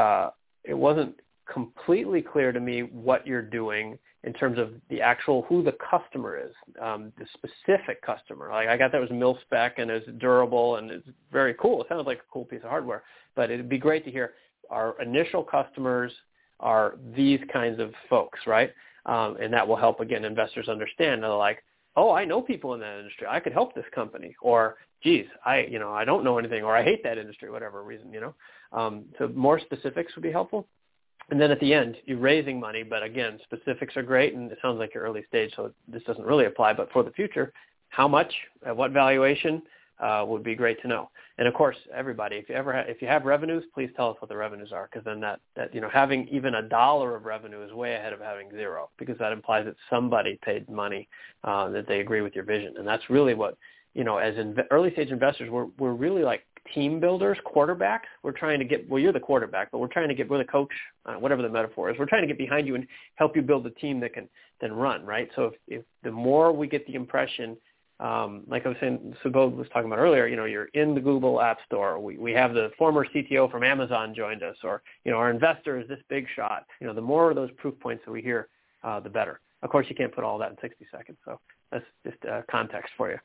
wasn't completely clear to me what you're doing in terms of the actual who the customer is, the specific customer. Like I got that was mil-spec and it's durable and it's very cool. It sounds like a cool piece of hardware, but it'd be great to hear our initial customers are these kinds of folks, right? And that will help, again, investors understand. They're like, oh, I know people in that industry. I could help this company. Or, geez, I don't know anything, or I hate that industry, whatever reason, So more specifics would be helpful. And then at the end, you're raising money, but again, specifics are great, and it sounds like you're early stage, so this doesn't really apply. But for the future, how much, at what valuation would be great to know. And of course, everybody, if you have revenues, please tell us what the revenues are, because then that having even $1 of revenue is way ahead of having zero, because that implies that somebody paid money, that they agree with your vision. And that's really what, as early stage investors, we're really like team builders, quarterbacks. We're trying to get, well, you're the quarterback, but we're the coach, whatever the metaphor is. We're trying to get behind you and help you build a team that can then run, right? So if the more we get the impression Like I was saying, Subodh was talking about earlier, you know, you're in the Google App Store. We have the former CTO from Amazon joined us, or, you know, our investor is this big shot. You know, the more of those proof points that we hear, the better. Of course, you can't put all that in 60 seconds. So that's just context for you.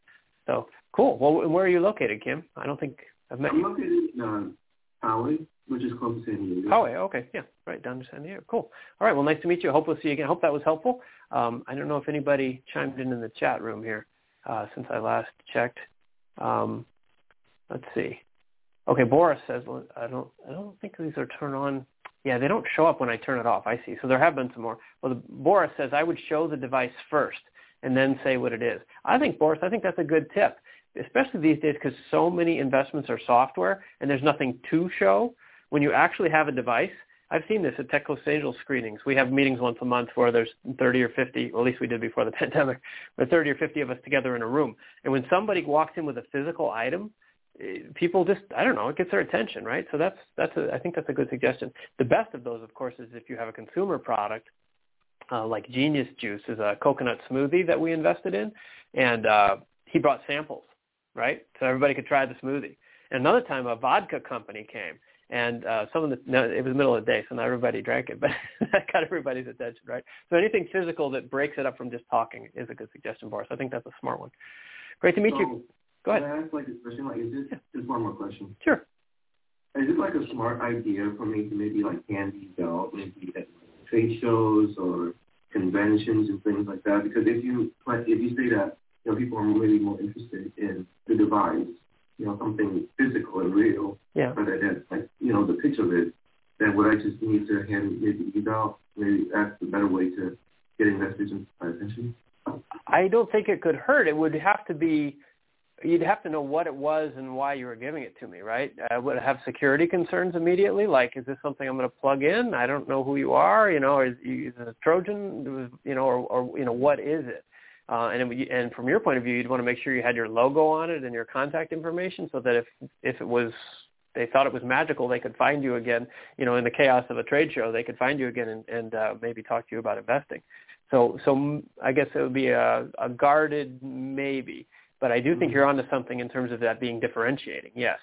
So cool. Well, where are you located, Kim? I don't think I've met you. I'm located in Poway, which is close to San Diego. Poway, okay. Yeah, right down to San Diego. Cool. All right. Well, nice to meet you. I hope we'll see you again. I hope that was helpful. I don't know if anybody chimed in the chat room here. Since I last checked, let's see. Okay, Boris says I don't think these are turned on. Yeah, they don't show up when I turn it off. I see. So there have been some more. Well, Boris says I would show the device first and then say what it is. I think, Boris, I think that's a good tip, especially these days because so many investments are software and there's nothing to show. When you actually have a device, I've seen this at Tech Coast Angels screenings. We have meetings once a month where there's 30 or 50, or at least we did before the pandemic, but 30 or 50 of us together in a room. And when somebody walks in with a physical item, people just, I don't know, it gets their attention, right? So I think that's a good suggestion. The best of those, of course, is if you have a consumer product, like Genius Juice is a coconut smoothie that we invested in, and he brought samples, right? So everybody could try the smoothie. And another time a vodka company came. And it was the middle of the day, so not everybody drank it, but that got everybody's attention, right? So anything physical that breaks it up from just talking is a good suggestion, Boris. I think that's a smart one. Great to meet you. Go ahead. Can I ask a question? Just one more question. Sure. Is it a smart idea for me to maybe hand these out, maybe at trade shows or conventions and things like that? Because if you say that, you know, people are really more interested in the device, you know, something physical and real, yeah, rather than, you know, the picture of it, then would I just need to hand it out? Maybe that's a better way to get investors attention? I don't think it could hurt. It would have to be, you'd have to know what it was and why you were giving it to me, right? I would have security concerns immediately, is this something I'm going to plug in? I don't know who you are, you know, is it a Trojan, you know, or you know, what is it? And from your point of view, you'd want to make sure you had your logo on it and your contact information so that if it was, they thought it was magical, they could find you again, you know, in the chaos of a trade show, they could find you again and maybe talk to you about investing. So I guess it would be a guarded maybe, but I do think you're onto something in terms of that being differentiating, yes.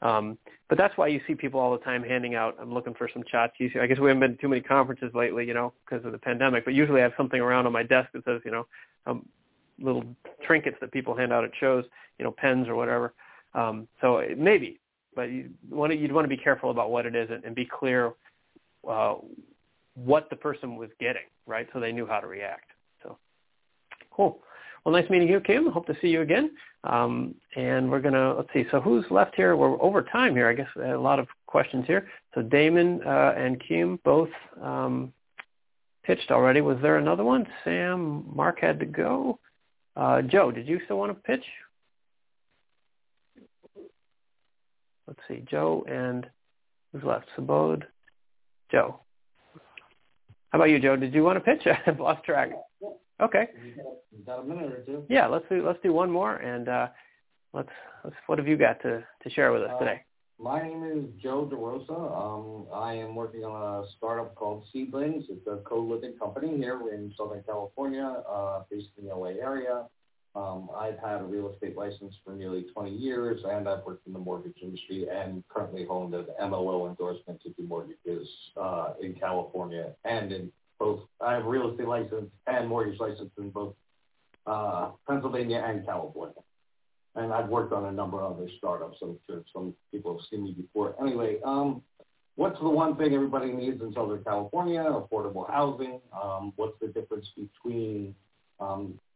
But that's why you see people all the time handing out, I'm looking for some tchotchkes. I guess we haven't been to too many conferences lately, you know, because of the pandemic, but usually I have something around on my desk that says, you know, little trinkets that people hand out at shows, you know, pens or whatever. So maybe, but you'd want to be careful about what it is and be clear what the person was getting, right? So they knew how to react. So cool. Well, nice meeting you, Kim. Hope to see you again. And we're going to, let's see, so who's left here? We're over time here. I guess I had a lot of questions here. So Damon and Kim both pitched already. Was there another one? Sam, Mark had to go. Joe, did you still want to pitch? Let's see, Joe and who's left? Subodh, Joe. How about you, Joe? Did you want to pitch? I've lost track. Okay. You've got a minute or two. Yeah, let's do one more, and let's. What have you got to share with us today? My name is Joe DeRosa. I am working on a startup called Seedlings. It's a co-living company here in Southern California, based in the LA area. I've had a real estate license for nearly 20 years, and I've worked in the mortgage industry and currently hold an MLO endorsement to do mortgages in California and in both. I have a real estate license and mortgage license in both Pennsylvania and California. And I've worked on a number of other startups. I'm sure some people have seen me before. Anyway, what's the one thing everybody needs in Southern California? Affordable housing. What's the difference between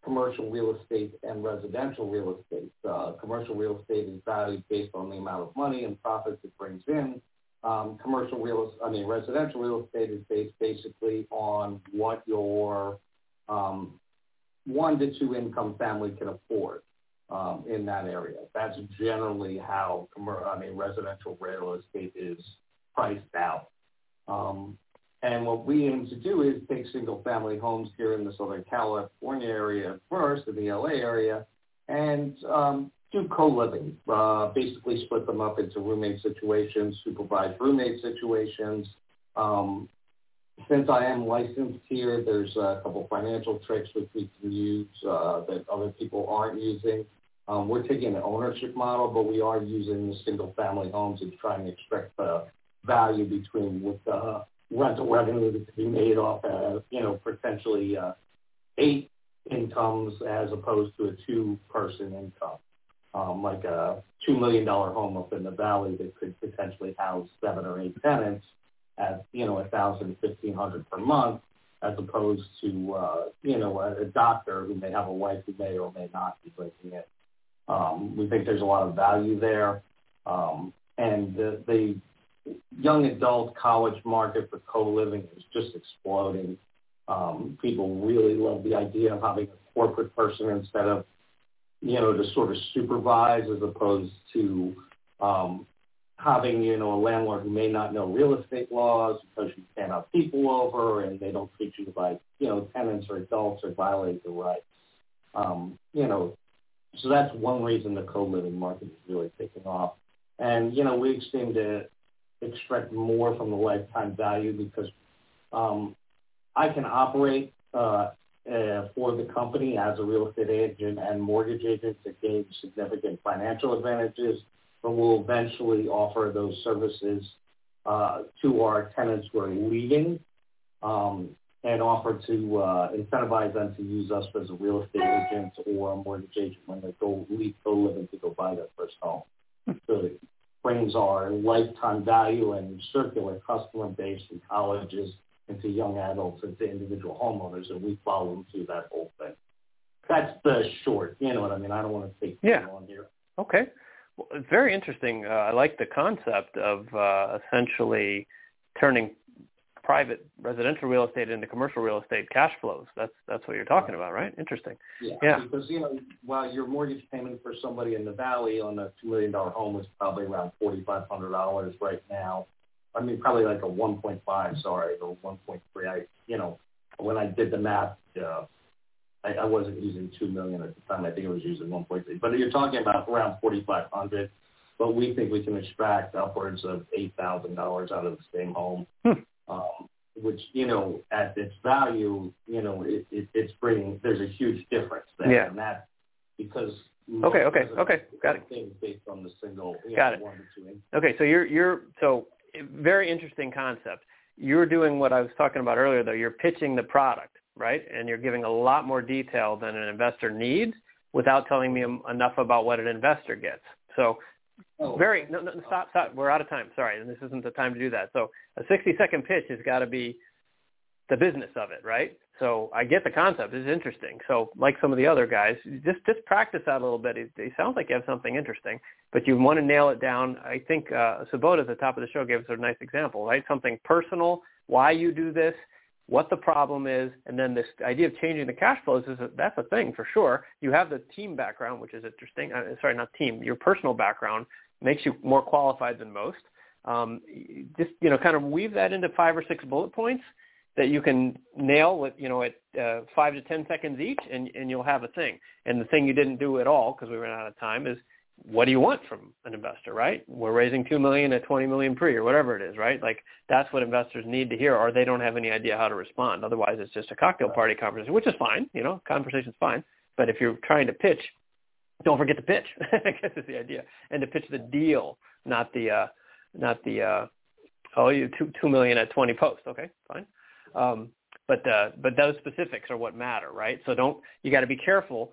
commercial real estate and residential real estate? Commercial real estate is valued based on the amount of money and profits it brings in. Residential real estate is based basically on what your 1 to 2 income family can afford. In that area. That's generally how residential real estate is priced out. And what we aim to do is take single-family homes here in the Southern California area first, in the LA area, and do co-living, basically split them up into roommate situations, supervised roommate situations, Since I am licensed here, there's a couple financial tricks which we can use that other people aren't using. We're taking an ownership model, but we are using the single-family homes and trying to extract the value between what the rental revenue that could be made off of, potentially 8 incomes as opposed to a 2-person income, like a $2 million home up in the valley that could potentially house 7 or 8 tenants at, $1,000 to $1,500 per month, as opposed to, a doctor who may have a wife who may or may not be breaking it. We think there's a lot of value there. And the young adult college market for co-living is just exploding. People really love the idea of having a corporate person instead of, to sort of supervise, as opposed to having, a landlord who may not know real estate laws because you can't have people over and they don't treat you like, tenants or adults or violate the rights. So that's one reason the co-living market is really taking off. And, we seem to extract more from the lifetime value because I can operate for the company as a real estate agent and mortgage agent to gain significant financial advantages, but we'll eventually offer those services to our tenants who are leaving and offer to incentivize them to use us as a real estate agent or a mortgage agent when they go leave co-living to go buy their first home. So it brings our lifetime value and circular customer base from colleges into young adults into individual homeowners, and we follow them through that whole thing. That's the short, I don't want to take too long here. Okay. Well, it's very interesting. I like the concept of essentially turning private residential real estate into commercial real estate cash flows. That's what you're talking about, right? Interesting. Yeah. Because, while your mortgage payment for somebody in the Valley on a $2 million home is probably around $4,500 right now. I mean, probably like a 1.5, or 1.3. When I did the math, I wasn't using 2 million at the time. I think I was using 1.3. But you're talking about around 4,500. But we think we can extract upwards of $8,000 out of the same home, which, at its value, it's bringing. There's a huge difference there, and that because. Okay. Got it. Based on the single, got it. 1 to 2 Okay, so you're very interesting concept. You're doing what I was talking about earlier, though. You're pitching the product, right? And you're giving a lot more detail than an investor needs without telling me enough about what an investor gets. So stop. We're out of time. Sorry, and this isn't the time to do that. So a 60-second pitch has got to be the business of it, right? So I get the concept. It's interesting. So like some of the other guys, just practice that a little bit. It sounds like you have something interesting, but you want to nail it down. I think Sabota at the top of the show gave us a nice example, right? Something personal, why you do this, what the problem is, and then this idea of changing the cash flows, that's a thing for sure. You have the team background, which is interesting. Sorry, not team. Your personal background makes you more qualified than most. Kind of weave that into 5 or 6 bullet points that you can nail with, at 5 to 10 seconds each, and you'll have a thing. And the thing you didn't do at all, because we ran out of time, is what do you want from an investor, right? We're raising $2 million at $20 million pre or whatever it is, right? Like that's what investors need to hear, or they don't have any idea how to respond. Otherwise, it's just a cocktail party conversation, which is fine. Conversation's fine. But if you're trying to pitch, don't forget to pitch, I guess is the idea. And to pitch the deal, not the $2 million at 20 post. Okay, fine. But those specifics are what matter, right? So you got to be careful.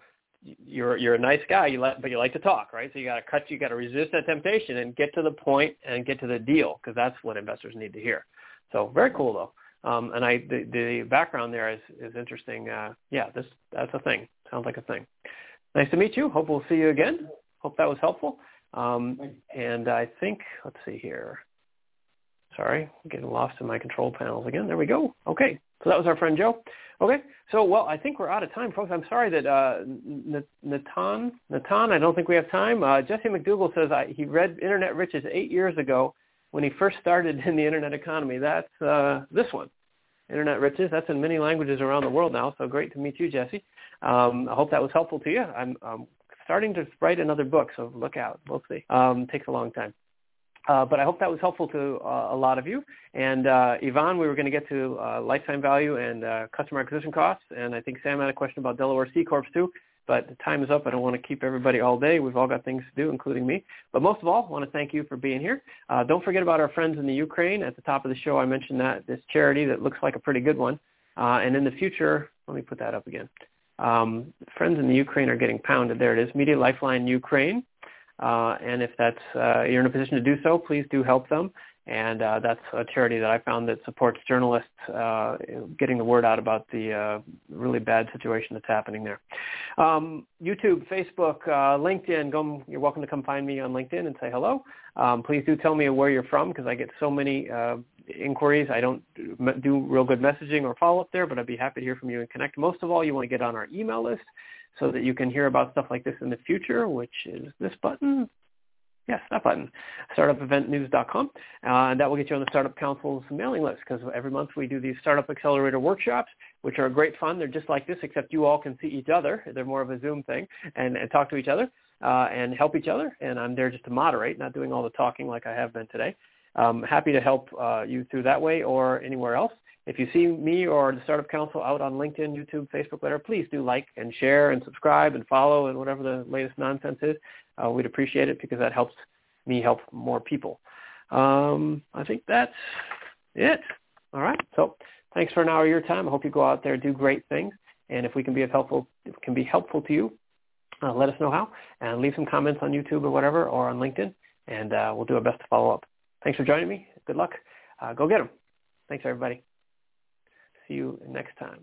You're a nice guy, but you like to talk, right? So you got to resist that temptation and get to the point and get to the deal, because that's what investors need to hear. So very cool though. The background there is interesting. That's a thing. Sounds like a thing. Nice to meet you. Hope we'll see you again. Hope that was helpful. And I think, let's see here. Sorry, I'm getting lost in my control panels again. There we go. Okay, so that was our friend Joe. Okay, so, well, I think we're out of time, folks. I'm sorry that Natan, I don't think we have time. Jesse McDougall says he read Internet Riches 8 years ago when he first started in the internet economy. That's this one, Internet Riches. That's in many languages around the world now, so great to meet you, Jesse. I hope that was helpful to you. I'm starting to write another book, so look out. We'll see. Takes a long time. But I hope that was helpful to a lot of you. And Ivan, we were going to get to lifetime value and customer acquisition costs. And I think Sam had a question about Delaware C Corps too. But the time is up. I don't want to keep everybody all day. We've all got things to do, including me. But most of all, I want to thank you for being here. Don't forget about our friends in the Ukraine. At the top of the show, I mentioned that this charity that looks like a pretty good one. And in the future, let me put that up again. Friends in the Ukraine are getting pounded. There it is, Media Lifeline Ukraine. And if that's you're in a position to do so, please do help them. And that's a charity that I found that supports journalists getting the word out about the really bad situation that's happening there. YouTube, Facebook, LinkedIn. You're welcome to come find me on LinkedIn and say hello. Please do tell me where you're from because I get so many inquiries. I don't do real good messaging or follow-up there, but I'd be happy to hear from you and connect. Most of all, you want to get on our email list so that you can hear about stuff like this in the future, which is this button. Yes, that button, startupeventnews.com. That will get you on the Startup Council's mailing list because every month we do these Startup Accelerator workshops, which are great fun. They're just like this, except you all can see each other. They're more of a Zoom thing and talk to each other and help each other. And I'm there just to moderate, not doing all the talking like I have been today. Happy to help you through that way or anywhere else. If you see me or the Startup Council out on LinkedIn, YouTube, Facebook, whatever, please do like and share and subscribe and follow and whatever the latest nonsense is. We'd appreciate it because that helps me help more people. I think that's it. All right. So thanks for an hour of your time. I hope you go out there, do great things. And if we can be helpful to you, let us know how. And leave some comments on YouTube or whatever or on LinkedIn, and we'll do our best to follow up. Thanks for joining me. Good luck. Go get them. Thanks, everybody. See you next time.